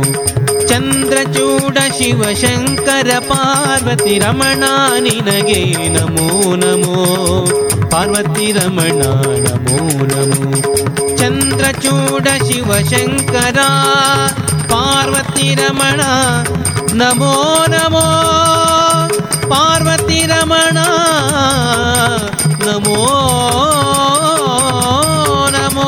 ಚಂದ್ರಚೂಡ ಶಿವಶಂಕರ ಪಾರ್ವತಿ ರಮಣ ನಿನಗೆ ನಮೋ ನಮೋ, ಪಾರ್ವತಿ ರಮಣ ನಮೋ ನಮೋ. ಚಂದ್ರಚೂಡ ಶಿವಶಂಕರ ಪಾರ್ವತಿ ರಮಣ ನಮೋ ನಮೋ, ಪಾರ್ವತಿ ರಮಣ ನಮೋ ನಮೋ.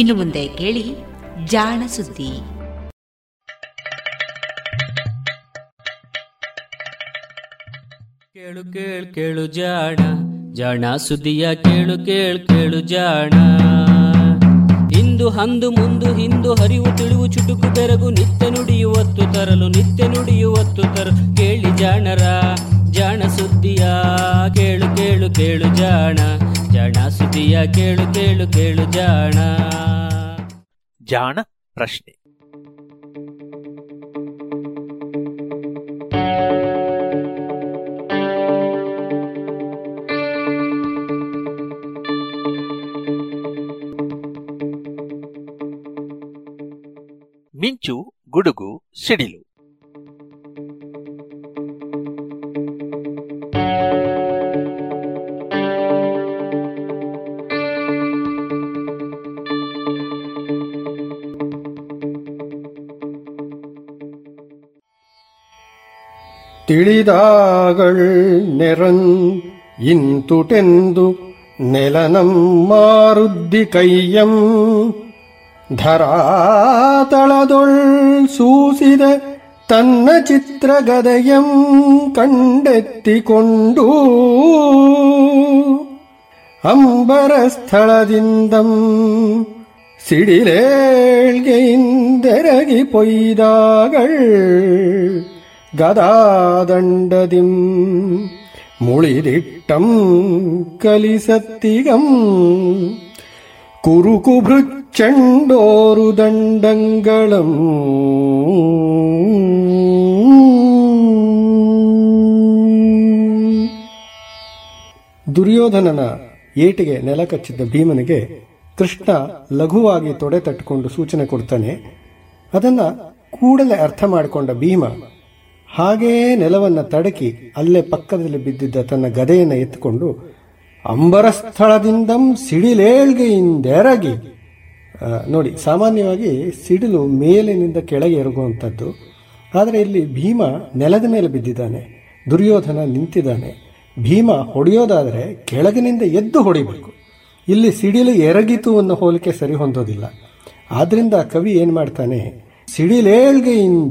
ಇನ್ನು ಮುಂದೆ ಕೇಳಿ ಜಾಣ ಸುದ್ದಿ. ಕೇಳು ಕೇಳು ಕೇಳು ಜಾಣ, ಜಾಣ ಸುದ್ದಿಯ ಕೇಳು ಕೇಳು ಕೇಳು ಜಾಣ. ಇಂದು ಅಂದು ಮುಂದು ಹಿಂದು ಹರಿವು ತಿಳಿವು ಚುಟುಕು ಬೆರಗು ನಿತ್ಯ ನುಡಿಯುವತ್ತು ತರಲು ನಿತ್ಯ ನುಡಿಯುವತ್ತು ತರಲು ಕೇಳಿ ಜಾಣರ ಜಾಣ ಸುದ್ದಿಯ ಕೇಳು ಕೇಳು ಕೇಳು ಜಾಣ, ಜಾಣ ಸುದ್ದಿಯ ಕೇಳು ಕೇಳು ಕೇಳು ಜಾಣ. ಜಾಣ ಪ್ರಶ್ನೆ. ಮಿಂಚು ಗುಡುಗು ಸಿಡಿಲು. திழிதாகள் நெறந்துடெந்து நெலனம் மாருத்தி கையம் தராதளதொள் சூசித தன்ன சித்திரகதயம் கண்டெத்தி கொண்டு அம்பரஸ்தலதிந்தம் சிடிலேழ்கைந்தெரகி பொய்தாகள் ಗದಾದಂಡದಿಂ ಮುಳಿದಿಟ್ಟಂ ಕಲಿಸತ್ತಿಗಂ ಕುರುಕು ಭೃಚ್ಚಂಡೋರು ದಂಡಂಗಳಂ ದುರ್ಯೋಧನನ ಏಟಿಗೆ ನೆಲ ಕಚ್ಚಿದ್ದ ಭೀಮನಿಗೆ ಕೃಷ್ಣ ಲಘುವಾಗಿ ತೊಡೆ ತಟ್ಟಿಕೊಂಡು ಸೂಚನೆ ಕೊಡ್ತಾನೆ. ಅದನ್ನ ಕೂಡಲೇ ಅರ್ಥ ಮಾಡಿಕೊಂಡ ಭೀಮ ಹಾಗೆಯೇ ನೆಲವನ್ನು ತಡಕಿ ಅಲ್ಲೇ ಪಕ್ಕದಲ್ಲಿ ಬಿದ್ದಿದ್ದ ತನ್ನ ಗದೆಯನ್ನು ಎತ್ತುಕೊಂಡು ಅಂಬರಸ್ಥಳದಿಂದ ಸಿಡಿಲೇಳ್ಗೆಯಿಂದೆರಗಿ. ನೋಡಿ, ಸಾಮಾನ್ಯವಾಗಿ ಸಿಡಿಲು ಮೇಲಿನಿಂದ ಕೆಳಗೆ ಎರಗುವಂಥದ್ದು, ಆದರೆ ಇಲ್ಲಿ ಭೀಮ ನೆಲದ ಮೇಲೆ ಬಿದ್ದಿದ್ದಾನೆ, ದುರ್ಯೋಧನ ನಿಂತಿದ್ದಾನೆ. ಭೀಮ ಹೊಡೆಯೋದಾದರೆ ಕೆಳಗಿನಿಂದ ಎದ್ದು ಹೊಡಿಬೇಕು, ಇಲ್ಲಿ ಸಿಡಿಲು ಎರಗಿತು ಅನ್ನೋ ಹೋಲಿಕೆ ಸರಿ ಹೊಂದೋದಿಲ್ಲ. ಆದ್ದರಿಂದ ಕವಿ ಏನು ಮಾಡ್ತಾನೆ, ಸಿಡಿಲೇಳ್ಗೆಯಿಂದ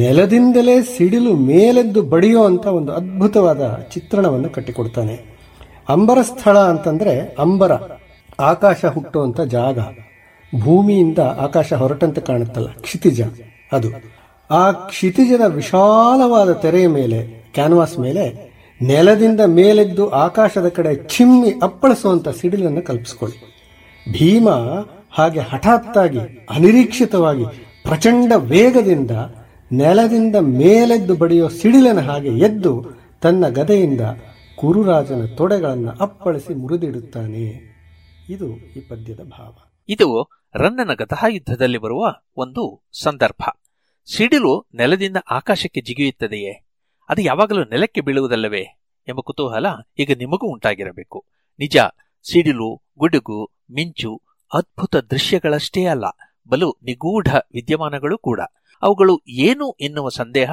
ನೆಲದಿಂದಲೇ ಸಿಡಿಲು ಮೇಲೆದ್ದು ಬಡಿಯೋ ಅಂತ ಒಂದು ಅದ್ಭುತವಾದ ಚಿತ್ರಣವನ್ನು ಕಟ್ಟಿಕೊಡ್ತಾನೆ. ಅಂಬರ ಸ್ಥಳ ಅಂತಂದರೆ ಅಂಬರ ಆಕಾಶ ಹುಟ್ಟುವಂಥ ಜಾಗ, ಭೂಮಿಯಿಂದ ಆಕಾಶ ಹೊರಟಂತೆ ಕಾಣುತ್ತಲ್ಲ ಕ್ಷಿತಿಜ, ಅದು. ಆ ಕ್ಷಿತಿಜದ ವಿಶಾಲವಾದ ತೆರೆಯ ಮೇಲೆ, ಕ್ಯಾನ್ವಾಸ್ ಮೇಲೆ ನೆಲದಿಂದ ಮೇಲೆದ್ದು ಆಕಾಶದ ಕಡೆ ಚಿಮ್ಮಿ ಅಪ್ಪಳಿಸುವಂಥ ಸಿಡಿಲನ್ನು ಕಲ್ಪಿಸ್ಕೊಳ್ಳಿ. ಭೀಮ ಹಾಗೆ ಹಠಾತ್ತಾಗಿ ಅನಿರೀಕ್ಷಿತವಾಗಿ ಪ್ರಚಂಡ ವೇಗದಿಂದ ನೆಲದಿಂದ ಮೇಲೆದ್ದು ಬಡಿಯೋ ಸಿಡಿಲನ ಹಾಗೆ ಎದ್ದು ತನ್ನ ಗದೆಯಿಂದ ಕುರುರಾಜನ ತೊಡೆಗಳನ್ನು ಅಪ್ಪಳಿಸಿ ಮುರಿದಿಡುತ್ತಾನೆ. ಇದು ಈ ಪದ್ಯದ ಭಾವ. ಇದು ರನ್ನನ ಗದಾಯುದ್ಧದಲ್ಲಿ ಬರುವ ಒಂದು ಸಂದರ್ಭ. ಸಿಡಿಲು ನೆಲದಿಂದ ಆಕಾಶಕ್ಕೆ ಜಿಗಿಯುತ್ತದೆಯೇ, ಅದು ಯಾವಾಗಲೂ ನೆಲಕ್ಕೆ ಬೀಳುವುದಲ್ಲವೇ ಎಂಬ ಕುತೂಹಲ ಈಗ ನಿಮಗೂ ಉಂಟಾಗಿರಬೇಕು. ನಿಜ, ಸಿಡಿಲು, ಗುಡುಗು, ಮಿಂಚು ಅದ್ಭುತ ದೃಶ್ಯಗಳಷ್ಟೇ ಅಲ್ಲ, ಬಲು ನಿಗೂಢ ವಿದ್ಯಮಾನಗಳು ಕೂಡ. ಅವುಗಳು ಏನು ಎನ್ನುವ ಸಂದೇಹ